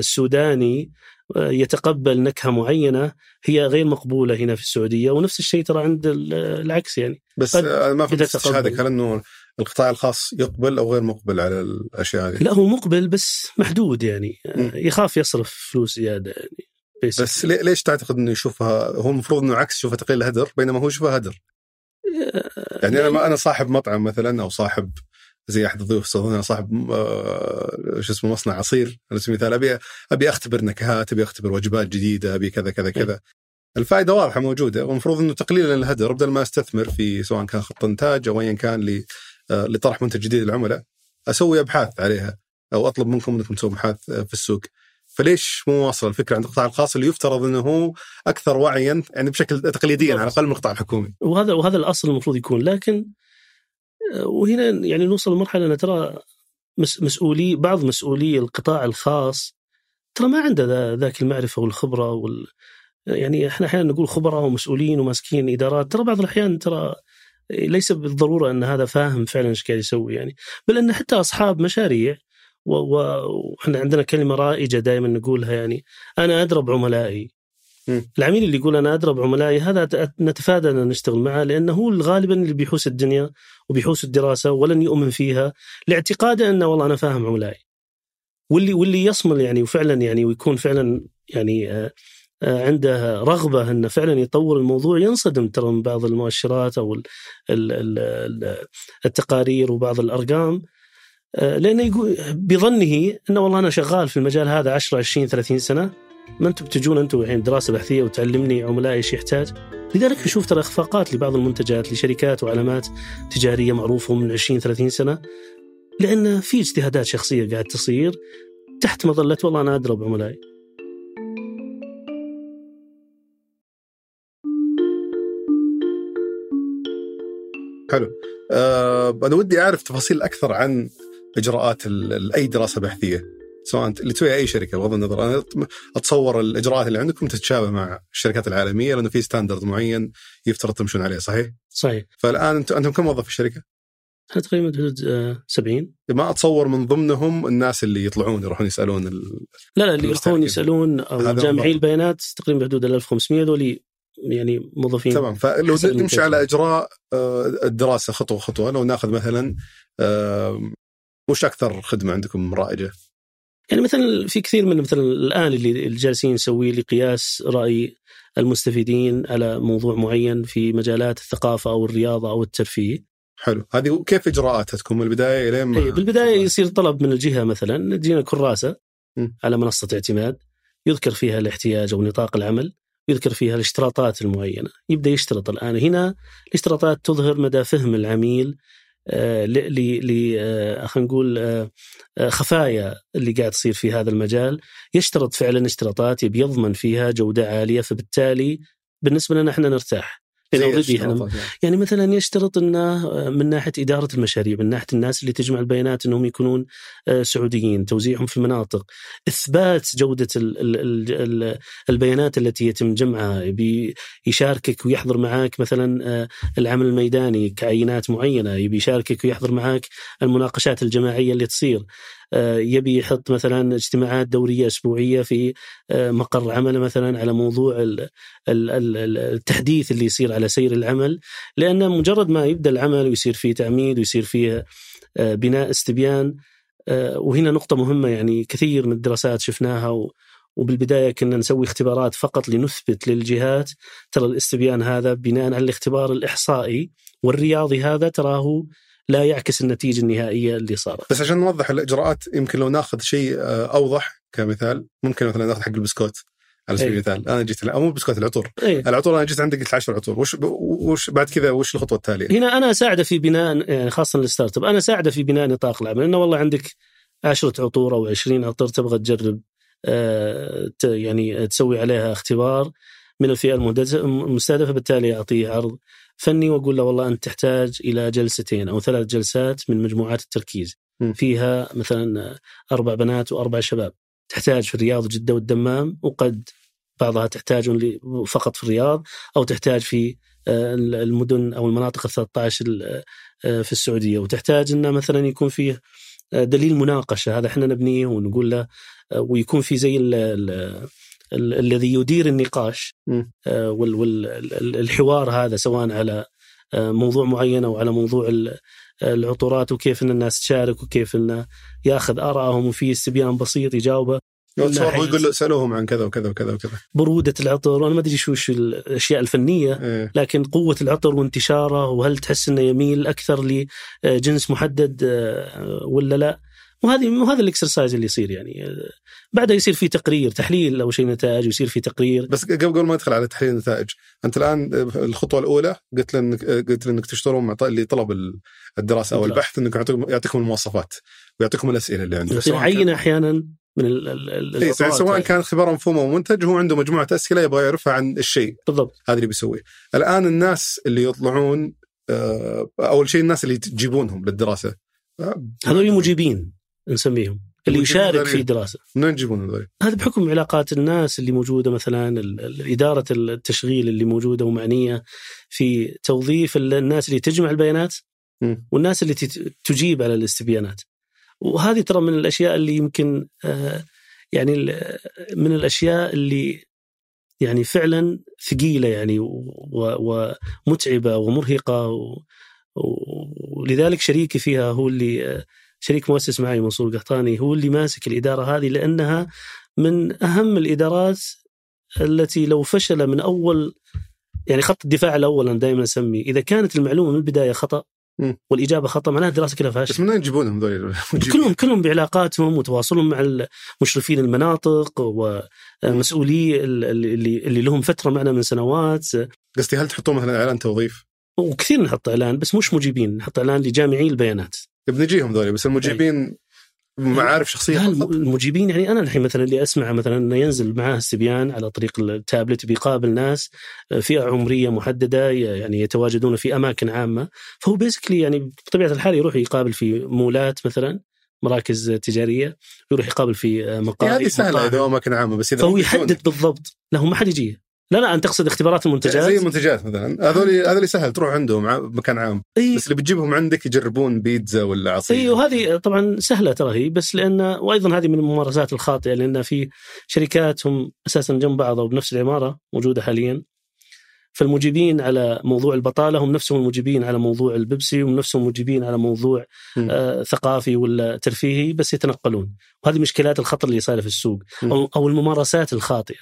السوداني يتقبل نكهة معينة هي غير مقبولة هنا في السعودية، ونفس الشيء ترى عند العكس يعني. بس ما في استشهادك هل أنه القطاع الخاص يقبل أو غير مقبل على الأشياء هذه؟ لا هو مقبل بس محدود يعني يخاف يصرف فلوس زيادة يعني. بس ليش تعتقد أنه يشوفها، هو المفروض أنه عكس، يشوفها تقليل هدر بينما هو يشوفها هدر؟ يعني أنا صاحب مطعم مثلا، أو صاحب زي أحد الضيوف صدقنا صاحب مصنع عصير، أنا سميت أبي أختبر نكهات، أبي أختبر وجبات جديدة، أبي كذا كذا كذا. الفائدة واضحة موجودة، ومفروض أنه تقليل الهدر بدل ما أستثمر في سواء كان خط إنتاج أو أيا كان لطرح منتج جديد للعملاء، أسوي أبحاث عليها أو أطلب منكم تسووا أبحاث في السوق. فليش مو واصل الفكرة عند القطاع الخاص اللي يفترض أنه هو أكثر وعيا يعني بشكل تقليديا على الأقل من القطاع الحكومي؟ وهذا الأصل المفروض يكون. لكن وهنا يعني نوصل لمرحلة أن ترى بعض مسؤولي القطاع الخاص ترى ما عنده ذاك المعرفة والخبرة يعني إحنا أحيانا نقول خبراء ومسؤولين وماسكين إدارات، ترى بعض الأحيان ترى ليس بالضرورة أن هذا فاهم فعلا إيش قاعد يسوي يعني، بل أن حتى أصحاب مشاريع وإحنا عندنا كلمة رائجة دائما نقولها يعني أنا أدرب عملائي. العميل اللي يقول أنا أدرب عملائي هذا نتفادى أن نشتغل معه، لأنه هو غالبا اللي بيحوس الدنيا وبيحوس الدراسة ولن يؤمن فيها لاعتقاده أنه والله أنا فاهم عملائي. واللي يصمل يعني وفعلا يعني ويكون فعلا يعني عنده رغبة أنه فعلا يطور الموضوع ينصدم ترى من بعض المؤشرات أو التقارير وبعض الأرقام، لأنه يقول بظنه أنه والله أنا شغال في المجال هذا 10 20 30 سنة، ما أنتم بتجون أنتم الحين دراسة بحثية وتعلمني عملائي إيش يحتاج. لذلك نشوف ترى إخفاقات لبعض المنتجات لشركات وعلامات تجارية معروفة من 20-30 سنة، لأن في اجتهادات شخصية قاعد تصير تحت مظلة والله أنا أدرب عملائي. حلو. أنا ودي أعرف تفاصيل أكثر عن إجراءات أي دراسة بحثية، سواء اللي تسويها اي شركه بغض النظر. انا اتصور الاجراءات اللي عندكم تتشابه مع الشركات العالميه لانه في ستاندرد معين يفترض تمشون عليه. صحيح صحيح. فالان انتم كم موظف في الشركه؟ احنا تقريبا حدود 70. ما اتصور من ضمنهم الناس اللي يطلعون يروحون يسالون لا اللي يروحون يسالون او جامعي البيانات تقريبا حدود 1500 دولي يعني موظفين. تمام. فلو نمشي على اجراء الدراسه خطوه خطوه، لو ناخذ مثلا وش اكثر خدمه عندكم رائجه؟ يعني مثلا في كثير من مثلا الان اللي جالسين نسويه لقياس راي المستفيدين على موضوع معين في مجالات الثقافه او الرياضه او الترفيه. حلو. هذه كيف إجراءاتها تكون من البداية إلى ما؟ بالبداية يصير طلب من الجهة، مثلا تجينا كراسة على منصة اعتماد يذكر فيها الاحتياج أو نطاق العمل، يذكر فيها الاشتراطات المعينة، يبدأ يشترط. الآن هنا الاشتراطات تظهر مدى فهم العميل خلينا نقول خفايا اللي قاعد تصير في هذا المجال. يشترط فعلا اشتراطات يبي يضمن فيها جودة عالية، فبالتالي بالنسبة لنا احنا نرتاح. يعني مثلا يشترط انه من ناحيه اداره المشاريع، من ناحيه الناس اللي تجمع البيانات انهم يكونون سعوديين، توزيعهم في المناطق، اثبات جوده البيانات التي يتم جمعها، يشاركك ويحضر معك مثلا العمل الميداني كعينات معينه، يبي يشاركك ويحضر معك المناقشات الجماعيه اللي تصير، يبي يحط مثلا اجتماعات دورية أسبوعية في مقر عمله مثلا على موضوع التحديث اللي يصير على سير العمل، لأن مجرد ما يبدأ العمل ويصير فيه تعميد ويصير فيه بناء استبيان. وهنا نقطة مهمة، يعني كثير من الدراسات شفناها وبالبداية كنا نسوي اختبارات فقط لنثبت للجهات ترى الاستبيان هذا بناء على الاختبار الإحصائي والرياضي هذا تراه لا يعكس النتيجة النهائية اللي صارت. بس عشان نوضح الإجراءات، يمكن لو ناخذ شيء أوضح كمثال، ممكن مثلا ناخذ حق البسكوت على سبيل المثال. أنا جيت مو البسكوت، العطور. العطور أنا جيت عندك قلت 10 عطور، وش بعد كذا؟ وش الخطوة التالية؟ هنا أنا أساعده في بناء، يعني خاصة الستارت اب، أنا أساعده في بناء نطاق العمل، إنه والله عندك 10 عطور أو 20 عطور تبغى تجرب يعني تسوي عليها اختبار من الفئة المستهدفة، بالتالي أعطيه عرض فني وأقول له والله أنت تحتاج إلى 2 أو 3 جلسات من مجموعات التركيز فيها مثلا 4 بنات و4 شباب، تحتاج في الرياض جدة والدمام، وقد بعضها تحتاج فقط في الرياض أو تحتاج في المدن أو المناطق 13 في السعودية، وتحتاج أنه مثلا يكون فيه دليل مناقشة. هذا احنا نبنيه ونقول له، ويكون في زي الذي يدير النقاش والحوار هذا، سواء على موضوع معين أو على موضوع العطورات، وكيف أن الناس تشارك وكيف أن يأخذ آرائهم، وفي استبيان بسيط يجاوبه ويقول له سألوهم عن كذا وكذا وكذا وكذا، برودة العطر وأنا ما أدري شو الأشياء الفنية لكن قوة العطر وانتشاره، وهل تحس أنه يميل أكثر لجنس محدد ولا لا. وهذا الاكسرسايز اللي يصير، يعني بعده يصير في تقرير تحليل أو شيء نتائج، ويصير في تقرير. بس قبل ما ندخل على تحليل النتائج، أنت الآن الخطوة الأولى قلت لأنك تشترون اللي طلب الدراسة أو البحث، أنك يعطيكم المواصفات ويعطيكم الأسئلة اللي عنده، عينة أحيانا من سواء كان اختبار مفهوم أو منتج، هو عنده مجموعة أسئلة يبغى يعرفها عن الشيء بالضبط، هذا اللي بيسويه. الآن الناس اللي يطلعون، أول شيء الناس اللي تجيبونهم للدراسة هذول مجيبين نسميهم، اللي يشارك في دراسة منين يجيبون؟ هذا بحكم علاقات الناس اللي موجودة، مثلا إدارة التشغيل اللي موجودة ومعنية في توظيف الناس اللي تجمع البيانات والناس اللي تجيب على الاستبيانات. وهذه ترى من الأشياء اللي يمكن يعني من الأشياء اللي يعني فعلا ثقيلة يعني ومتعبة ومرهقة، ولذلك شريكي فيها هو اللي شريك مؤسس معي منصور القحطاني، هو اللي ماسك الإدارة هذه، لأنها من أهم الإدارات التي لو فشل من أول، يعني خط الدفاع الأول أنا دائما أسميه، إذا كانت المعلومة من البداية خطأ والإجابة خطأ معناها الدراسة كلها فاشلة. بس منين يجيبونهم ذول؟ كلهم بعلاقاتهم وتواصلهم مع مشرفين المناطق ومسؤولي اللي لهم فترة معنا من سنوات. قصدي هل تحطوا مثلا إعلان توظيف؟ وكثير نحط إعلان، بس مش مجيبين، نحط إعلان لجامعي البيانات. بنجيهم ذولي، بس المجيبين معارف شخصية. المجيبين يعني أنا الحين مثلا اللي أسمع مثلا أنه ينزل معاه استبيان على طريق التابلت، بيقابل ناس فئة عمرية محددة يعني يتواجدون في أماكن عامة، فهو بيسكلي يعني بطبيعة الحال يروح يقابل في مولات مثلا مراكز تجارية يروح يقابل في مقاهي. هذه سهلة إذا هو ما كان عامة، بس إذا فهو يحدد بالضبط له ما حد يجيه. لا أنت تقصد اختبارات المنتجات زي المنتجات مثلا، هذول سهل تروح عندهم مكان عام. أيه. بس اللي بتجيبهم عندك يجربون بيتزا ولا عصير. أي أيوه، وهذه طبعا سهلة ترى هي، بس لأن وأيضا هذه من الممارسات الخاطئة، لأن في شركات هم أساسا جنب بعض أو بنفس العمارة موجودة حاليا، فالمجيبين على موضوع البطالة هم نفسهم المجيبين على موضوع البيبسي، هم نفسهم المجيبين على موضوع ثقافي ولا ترفيهي، بس يتنقلون. وهذه مشكلات الخطر اللي صايرة في السوق أو الممارسات الخاطئة.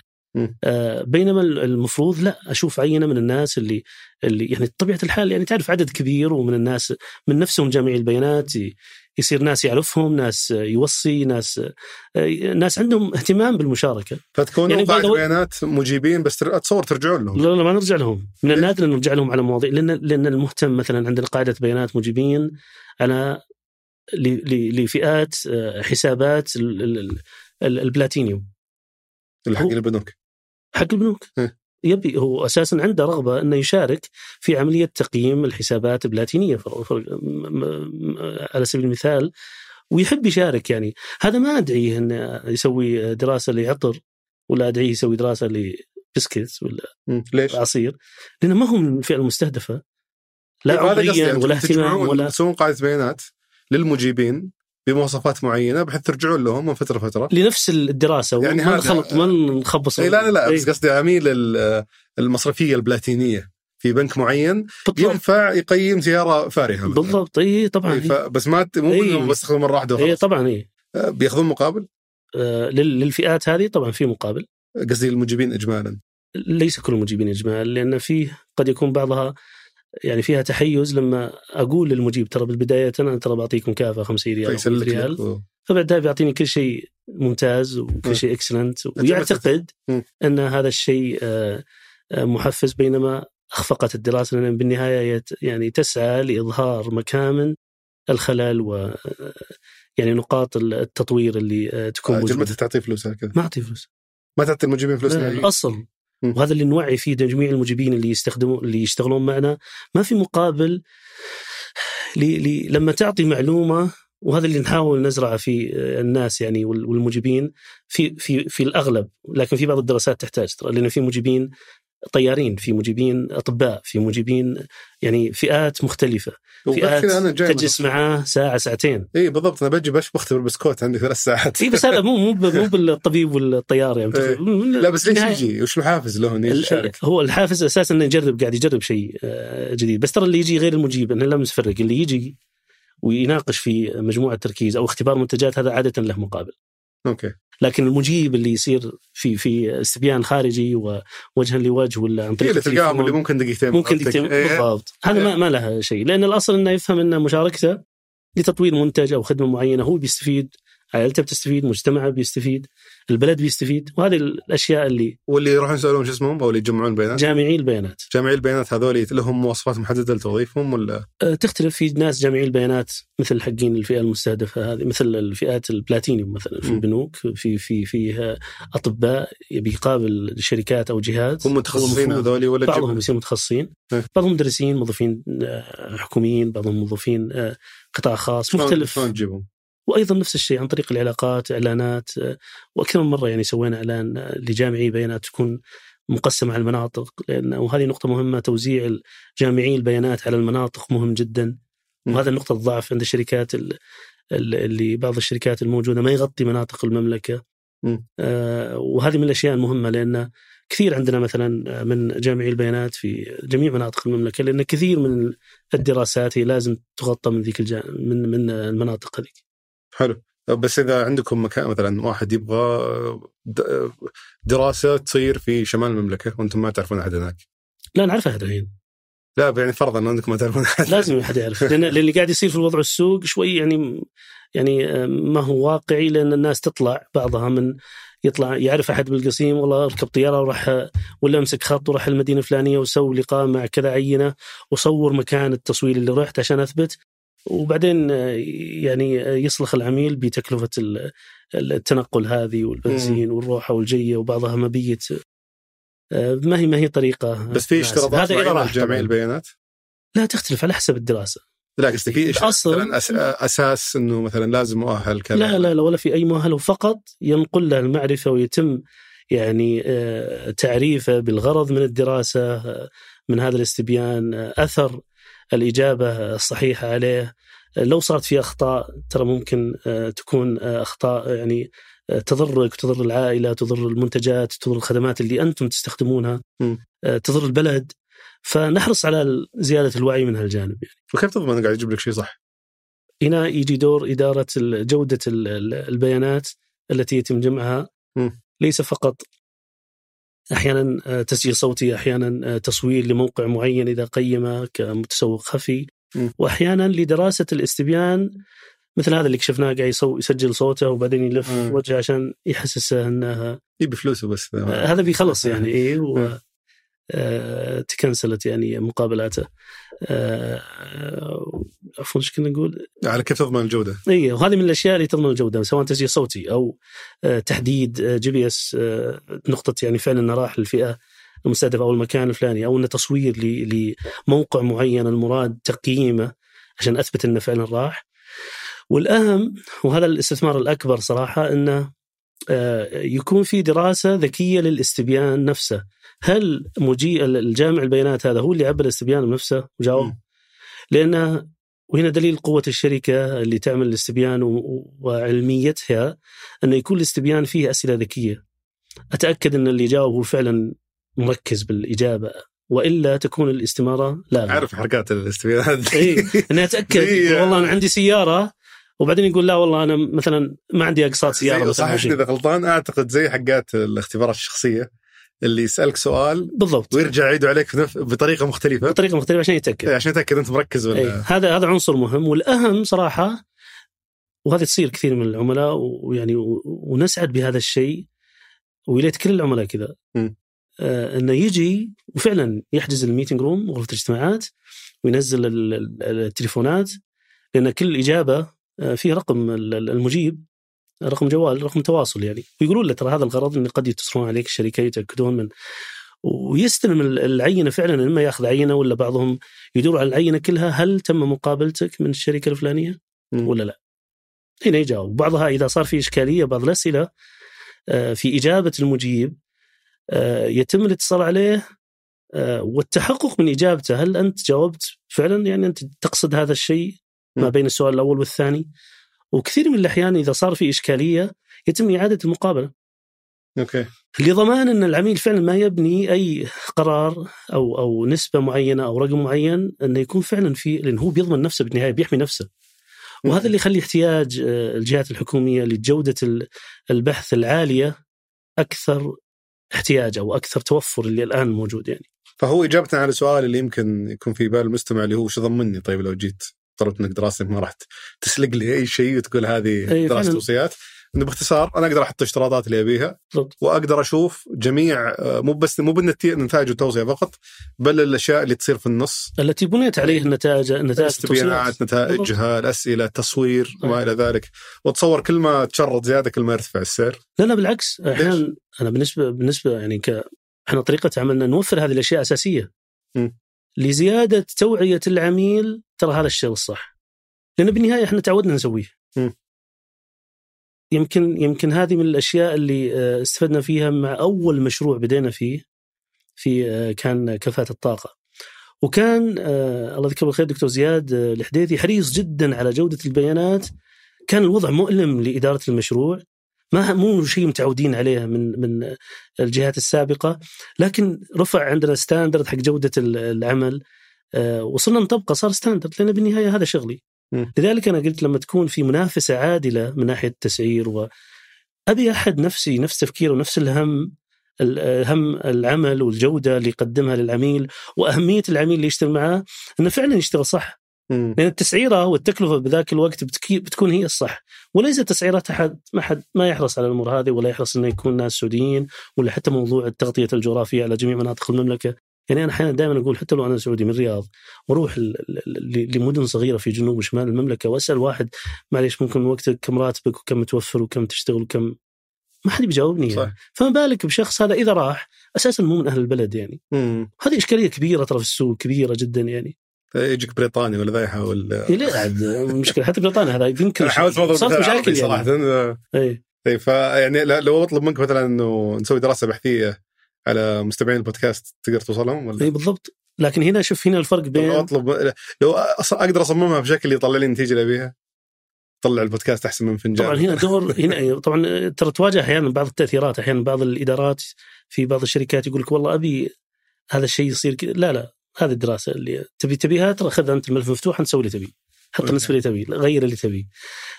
بينما المفروض لا، أشوف عينة من الناس اللي يعني طبيعة الحال، يعني تعرف عدد كبير ومن الناس من نفسهم جميع البيانات، يصير ناس يعرفهم، ناس يوصي، ناس عندهم اهتمام بالمشاركة، فتكون يعني بعض البيانات مجيبين. بس أتصور ترجعون لهم؟ لا ما نرجع لهم، من النادر أن نرجع لهم على مواضيع، لأن المهتم مثلا عندنا قاعدة بيانات مجيبين على لفئات حسابات البلاتينيوم، الحق البنوك، حق البنوك يبي هو أساساً عنده رغبة أنه يشارك في عملية تقييم الحسابات البلاتينية على سبيل المثال، ويحب يشارك. يعني هذا ما أدعيه أنه يسوي دراسة لعطر، ولا أدعيه يسوي دراسة لبسكيتس ولا عصير، لأنه ما هم من الفئة المستهدفة، لا عمرياً ولا اهتمام ولا سوون قاعدة بيانات للمجيبين بمواصفات معينة بحيث ترجعون لهم من فترة فترة لنفس الدراسة، يعني ما نخلط ما نخبص. لا بس قصدي عميل المصرفية البلاتينية في بنك معين ينفع يقيم زيارة فارهة بالضبط. إيه طبعا. بس ما مو بس ياخذون مرة واحدة. إيه طبعا. إيه بياخذون مقابل للفئات هذه طبعا، في مقابل. قصدي المجيبين إجمالا، ليس كل المجيبين إجمالا، لأن فيه قد يكون بعضها يعني فيها تحيز. لما أقول للمجيب ترى بالبداية أنا ترى بعطيك مكافأة 50 ريال، فبعدها بيعطيني كل شيء ممتاز وكل شيء إكسلنت، ويعتقد أن هذا الشيء محفز، بينما أخفقت الدراسة، لأن بالنهاية يعني تسعى لإظهار مكامن الخلل و يعني نقاط التطوير اللي تكون موجودة. جرمتها تعطي فلوسها كذا؟ ما أعطي فلوس، ما تعطي المجيبين فلوس أصل. وهذا اللي نوعي فيه جميع المجيبين اللي يشتغلون معنا، ما في مقابل لما تعطي معلومة. وهذا اللي نحاول نزرعه في الناس يعني، والمجيبين في الأغلب، لكن في بعض الدراسات تحتاج، لأن في مجيبين طيارين، في مجيبين أطباء، في مجيبين يعني فئات مختلفة، فئات تجلس معاه ساعة ساعتين. إيه بالضبط. أنا بجي بختبر بسكوت عندي 3 ساعات. إيه بس هذا مو بالطبيب والطيار يعني. إيه. لا بس ليش يجي؟ وش الحافز له إنه يشارك؟ هو الحافز أساساً إنه يجرب، قاعد يجرب شيء جديد. بس ترى اللي يجي غير المجيب، إنه لا نفرق، اللي يجي ويناقش في مجموعة تركيز أو اختبار منتجات هذا عادة له مقابل. أوكي. لكن المجيب اللي يصير في استبيان خارجي ووجها لوجه ولا عن طريق التلقاهم اللي ممكن دقيقتين بالضبط. هذا ما لها شيء، لأن الأصل إنه يفهم إن مشاركته لتطوير منتج أو خدمة معينة هو بيستفيد، عائلته بتستفيد، مجتمعه بيستفيد، البلد بيستفيد. وهذه الأشياء واللي يروحون يسألون شو اسمهم أو اللي يجمعون البيانات، جامعي البيانات هذول لهم مواصفات محددة لتوظيفهم ولا تختلف؟ في ناس جامعي البيانات مثل حقين الفئة المستهدفة هذه، مثل الفئات البلاتينيوم مثلا في البنوك، فيها أطباء بيقابل شركات أو جهات، هم متخصصين هذول ولا بعضهم يصير متخصصين، بعضهم مدرسين، موظفين حكوميين، بعضهم موظفين قطاع خاص مختلف. وأيضا نفس الشيء عن طريق العلاقات، إعلانات. وأكثر من مرة يعني سوينا إعلان لجامعي بيانات تكون مقسمة على المناطق، وهذه نقطة مهمة، توزيع جامعي البيانات على المناطق مهم جدا. وهذا نقطة ضعف عند الشركات اللي بعض الشركات الموجودة ما يغطي مناطق المملكة. وهذه من الأشياء المهمة، لأن كثير عندنا مثلا من جامعي البيانات في جميع مناطق المملكة، لأن كثير من الدراسات هي لازم تغطى من ذيك من المناطق هذيك. حلو. بس إذا عندكم مكان مثلا واحد يبغى دراسة تصير في شمال المملكة وأنتم ما تعرفون أحد هناك. لا نعرف أحد الحين. لا يعني فرضا أنكم ما تعرفون أحد، لازم أحد يعرف، لأن اللي قاعد يصير في الوضع السوق شوي يعني ما هو واقعي، لأن الناس تطلع بعضها من يطلع يعرف أحد بالقصيم، والله أركب طيارة وراح، ولا أمسك خط وراح المدينة الفلانية وسوي لقاء مع كذا عينة وصور مكان التصوير اللي رحت عشان أثبت، وبعدين يعني يصلخ العميل بتكلفة التنقل هذه والبنزين والروحة والجية، وبعضها مبيت ما هي طريقة. بس في اشتراطات مع جميع البيانات؟ لا تختلف على حسب الدراسة. لا قصدي مثلا اساس انه مثلا لازم مؤهل كذا؟ لا لا لا، ولا في اي مؤهل، فقط ينقل له المعرفه ويتم يعني تعريفه بالغرض من الدراسه، من هذا الاستبيان، اثر الاجابه الصحيحه عليه. لو صارت في اخطاء ترى ممكن تكون اخطاء يعني تضرك وتضر العائله، تضر المنتجات، تضر الخدمات اللي انتم تستخدمونها، تضر البلد. فنحرص على زيادة الوعي من هالجانب يعني. وكيف تضمن قاعد يجيب لك شيء صح؟ هنا يجي دور إدارة جودة البيانات التي يتم جمعها، ليس فقط أحيانا تسجيل صوتي، أحيانا تصوير لموقع معين إذا قيمه كمتسوق خفي، وأحيانا لدراسة الاستبيان مثل هذا اللي كشفناه قاعد يسجل صوته وبعدين يلف وجهه عشان يحسسه أنها يبي فلوسه بس هذا بيخلص يعني إيه تكنسلت يعني مقابلاته. عفوا ايش كنا نقول على كيف تضمن الجوده؟ اي، وهذه من الاشياء اللي تضمن الجوده، سواء تسجيل صوتي او تحديد GPS نقطه يعني فعلا انه راح للفئه المستهدفه او المكان الفلاني، او انه تصوير لموقع معين المراد تقييمه عشان اثبت انه فعلا راح. والاهم وهذا الاستثمار الاكبر صراحه انه يكون في دراسه ذكيه للاستبيان نفسه. هل مجيء الجامع البيانات هذا هو اللي عبر الاستبيان بنفسه وجاوب؟ لأنه وهنا دليل قوة الشركة اللي تعمل الاستبيان وعلميتها أنه يكون الاستبيان فيه أسئلة ذكية، أتأكد أن اللي جاوب هو فعلا مركز بالإجابة، وإلا تكون الاستمارة لا. أعرف حركات الاستبيان إيه، أنا أتأكد والله أنا عندي سيارة وبعدين يقول لا والله أنا مثلا ما عندي أقساط سيارة. صحيح، إذا غلطان أعتقد زي حقات الاختبارات الشخصية اللي يسألك سؤال بالضبط ويرجع يعيد عليك بطريقة مختلفة عشان يتأكد أنت مركز ولا أي. هذا عنصر مهم. والأهم صراحة، وهذا تصير كثير من العملاء ويعني ونسعد بهذا الشيء، وليت كل العملاء كذا، أنه يجي وفعلا يحجز الميتنج روم وغرفة الاجتماعات وينزل التليفونات، لأن كل إجابة فيها رقم المجيب، رقم جوال، رقم تواصل يعني، ويقولون له ترى هذا الغرض إن قد يتصلون عليك الشركة يتأكدون من، ويستلم العينة فعلا، إما يأخذ عينة ولا بعضهم يدور على العينة كلها، هل تم مقابلتك من الشركة الفلانية ولا لا؟ هنا يجاوب بعضها إذا صار في إشكالية بعض الأسئلة في إجابة المجيب يتم الاتصال عليه والتحقق من إجابته، هل أنت جاوبت فعلا يعني أنت تقصد هذا الشيء ما بين السؤال الأول والثاني؟ وكثير من الأحيان إذا صار في إشكالية يتم إعادة المقابلة. أوكي. لضمان أن العميل فعلا ما يبني أي قرار أو نسبة معينة أو رقم معين، أنه يكون فعلا في، لأنه هو بيضمن نفسه بالنهاية، بيحمي نفسه. وهذا اللي يخلي احتياج الجهات الحكومية لجودة البحث العالية أكثر احتياج أو أكثر توفر اللي الآن موجود يعني. فهو إجابة على السؤال اللي يمكن يكون في بال المستمع اللي هو شو ضمني، طيب لو جيت طلبت منك دراسة ما راح تسلق لي أي شيء وتقول هذه دراسة توصيات، إنه باختصار أنا أقدر أحط اشتراطات اللي أبيها وأقدر أشوف جميع، مو بس مو بالنتائج والتوصية فقط، بل الأشياء اللي تصير في النص التي بنيت عليه النتائج استبيانات، نتائجها، الأسئلة، التصوير وما إلى ذلك. وتصور كل ما تشرط زيادة كل ما يرتفع السعر. لا لا بالعكس، إحنا أنا بالنسبة يعني إحنا طريقة عملنا نوفر هذه الأشياء أساسية لزيادة توعية العميل ترى هذا الشيء الصح، لأن بالنهاية إحنا تعودنا نسويه. يمكن هذه من الأشياء اللي استفدنا فيها مع أول مشروع بدينا فيه، في كان كفاءة الطاقة، وكان الله يذكره بالخير دكتور زياد الحديثي حريص جدا على جودة البيانات. كان الوضع مؤلم لإدارة المشروع، مو شيء متعودين عليه من الجهات السابقة، لكن رفع عندنا ستاندرد حق جودة العمل، وصلنا نطبقه صار ستاندرد، لأن بالنهاية هذا شغلي. لذلك أنا قلت لما تكون في منافسة عادلة من ناحية التسعير، وأبي أحد نفس تفكيره ونفس الهم العمل والجودة اللي يقدمها للعميل، وأهمية العميل اللي يشتغل معاه أنه فعلا يشتغل صح، لأن التسعيرة والتكلفة بذاك الوقت بتكون هي الصح، وليس تسعيرات أحد ما يحرص على الأمور هذه، ولا يحرص أنه يكون ناس سعوديين، ولا حتى موضوع التغطية الجغرافية على جميع مناطق المملكة. يعني أنا أحيانا دائما أقول حتى لو أنا سعودي من الرياض وأروح لمدن صغيرة في جنوب وشمال المملكة وأسأل واحد معليش ممكن وقتك كم، راتبك وكم متوفر وكم تشتغل وكم، ما حد بيجاوبني يعني. فما بالك بشخص هذا إذا راح أساسا مو من أهل البلد يعني. هذه إشكالية كبيرة ترى في السوق، كبيرة جدا يعني. يجيك بريطانيا ولا ذايحة ولا لا عاد مشكلة حتى بريطانيا هذا يمكن صارت مشاكل صراحة. إيه فيعني لو أطلب منك مثلا إنه نسوي دراسة بحثية على مستمعين البودكاست تقدر توصلهم ولا؟ إيه بالضبط. لكن هنا شوف هنا الفرق بين أطلب لو أصلا أقدر أصممها بشكل يطلع لي النتيجة اللي أبيها طلع البودكاست أحسن من فنجان. طبعا هنا دور هنا طبعا ترى تواجه أحيانا بعض التأثيرات، أحيانا بعض الإدارات في بعض الشركات يقول لك والله أبي هذا الشيء يصير، لا هذه الدراسة اللي تبيها ترى خذ أنت الملف مفتوح نسوي اللي تبي، حط النسبة اللي تبي، غير اللي تبي.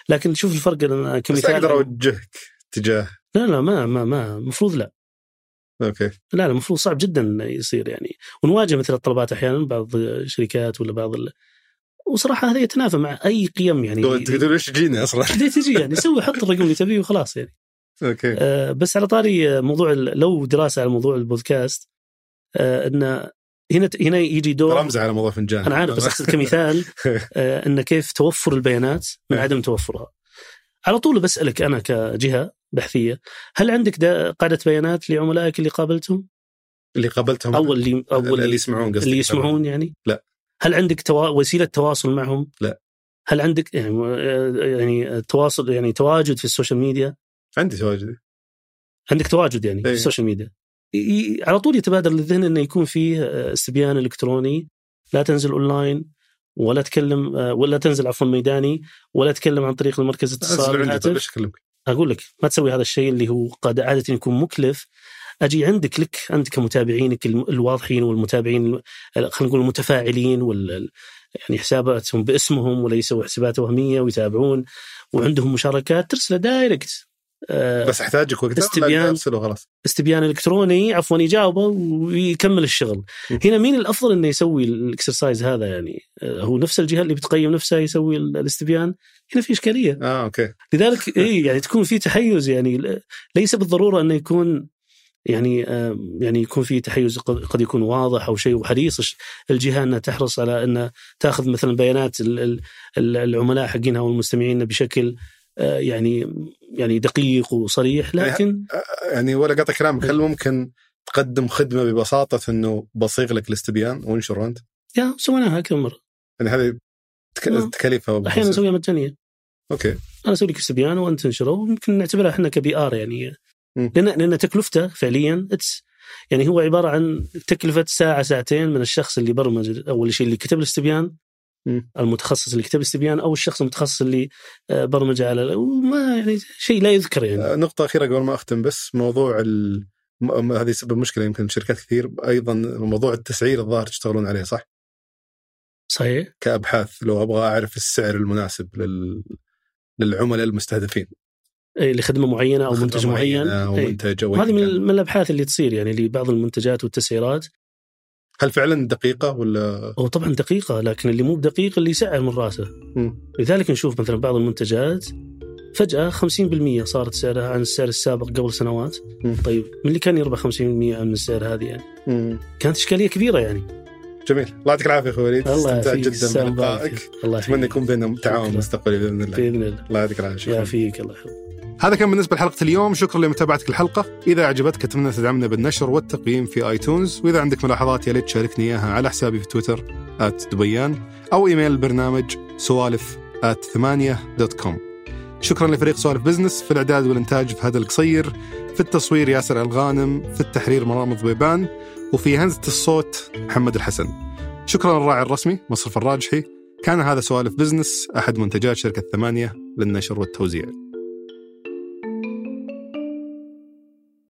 لكن شوف الفرق أنا كم أقدر أوجهك تجاه لا ما مفروض لا أوكي لا مفروض صعب جدا يصير يعني. ونواجه مثل الطلبات أحيانا بعض الشركات ولا بعض وصراحة هذا يتنافى مع أي قيم يعني. تقدر ليش تجيني أصلا ليه تجي يعني سوي حط الرقم اللي تبيه وخلاص يعني. أوكي بس على طاري موضوع لو دراسة على موضوع البودكاست إن هنا يجي دور رمز على موضوع فنجان أنا عارف بس أقصد كمثال إن كيف توفر البيانات من عدم توفرها. على طول بسألك أنا كجهة بحثية هل عندك قاعدة بيانات لعملائك اللي قابلتهم أول اللي يسمعون قصدي اللي يسمعون يعني؟ لا. هل عندك وسيلة تواصل معهم؟ لا. هل عندك يعني تواصل يعني تواجد في السوشيال ميديا؟ عندي تواجد. عندك تواجد يعني في السوشيال ميديا. على طول يتبادر للذهن أنه يكون فيه استبيان إلكتروني، لا تنزل أونلاين ولا تكلم ولا تنزل عفوا ميداني ولا تكلم عن طريق المركز الاتصال. أقول لك ما تسوي هذا الشيء اللي هو قد عادة يكون مكلف. أجي عندك لك عندك متابعينك الواضحين والمتابعين خلينا نقول المتفاعلين يعني حساباتهم باسمهم ولا يسوي حسابات وهمية ويتابعون وعندهم مشاركات ترسل دايركت. بس احتاجك وقت استبيان الكتروني عفوا يجاوبه ويكمل الشغل. هنا مين الافضل انه يسوي الاكسرسايز هذا يعني؟ هو نفس الجهه اللي بتقيم نفسها يسوي الاستبيان. هنا في اشكاليه اوكي. لذلك اي يعني تكون في تحيز يعني ليس بالضروره انه يكون يعني يكون في تحيز قد يكون واضح او شيء. وحريص الجهه انها تحرص على انها تاخذ مثلا بيانات العملاء حقينها والمستمعين بشكل يعني دقيق وصريح. لكن يعني ولا قطع كلامك، هل ممكن تقدم خدمة ببساطة إنه بصيغ لك الاستبيان وانشره أنت؟ يا سويناها كم مرة يعني هذه تكلفة أحيانا نسويها مجانية. أوكي أنا أسوي لك استبيان وأنت تنشره وممكن نعتبرها إحنا كبي آر يعني لأن تكلفته فعليا يعني هو عبارة عن تكلفة ساعة ساعتين من الشخص اللي برمج أول شيء اللي كتب الاستبيان المتخصص اللي كتب استبيان أو الشخص المتخصص اللي برمج على وما يعني شيء لا يذكر يعني. نقطة أخيرة قبل ما أختم بس موضوع هذه سبب مشكلة يمكن شركات كثير أيضا موضوع التسعير الظاهر تشتغلون عليه صح؟ صحيح كأبحاث لو أبغى أعرف السعر المناسب للعملاء المستهدفين لخدمة معينة أو منتج معين هذه من الأبحاث اللي تصير يعني لبعض المنتجات والتسعيرات. هل فعلا دقيقة ولا؟ هو طبعا دقيقة لكن اللي مو بدقيق اللي يسعر من راسه. لذلك نشوف مثلا بعض المنتجات فجأة 50% صارت سعرها عن السعر السابق قبل سنوات. طيب من اللي كان يربح 50% من السعر هذه يعني؟ كانت إشكالية كبيرة يعني. جميل الله يعطيك العافية أخوي وليد، استمتعت جدا بلقائك. أتمنى يكون بيننا تعاون مستقبلي بإذن الله. بإذن الله. الله يعطيك العافية. يا فيك الله يحفظك. هذا كان بالنسبة لحلقة اليوم، شكرا لمتابعتك الحلقة. إذا أعجبتك أتمنى تدعمنا بالنشر والتقييم في آيتونز، وإذا عندك ملاحظات يا ليت تشاركني إياها على حسابي في تويتر @دبيان أو إيميل البرنامج سوالف@8.com. شكرا لفريق سوالف بيزنس في الإعداد والإنتاج في هذا القصير، في التصوير ياسر الغانم، في التحرير مرام الضبيبان، وفي هندسة الصوت محمد الحسن. شكرا للراعي الرسمي مصرف الراجحي. كان هذا سوالف بيزنس أحد منتجات شركة ثمانية للنشر والتوزيع.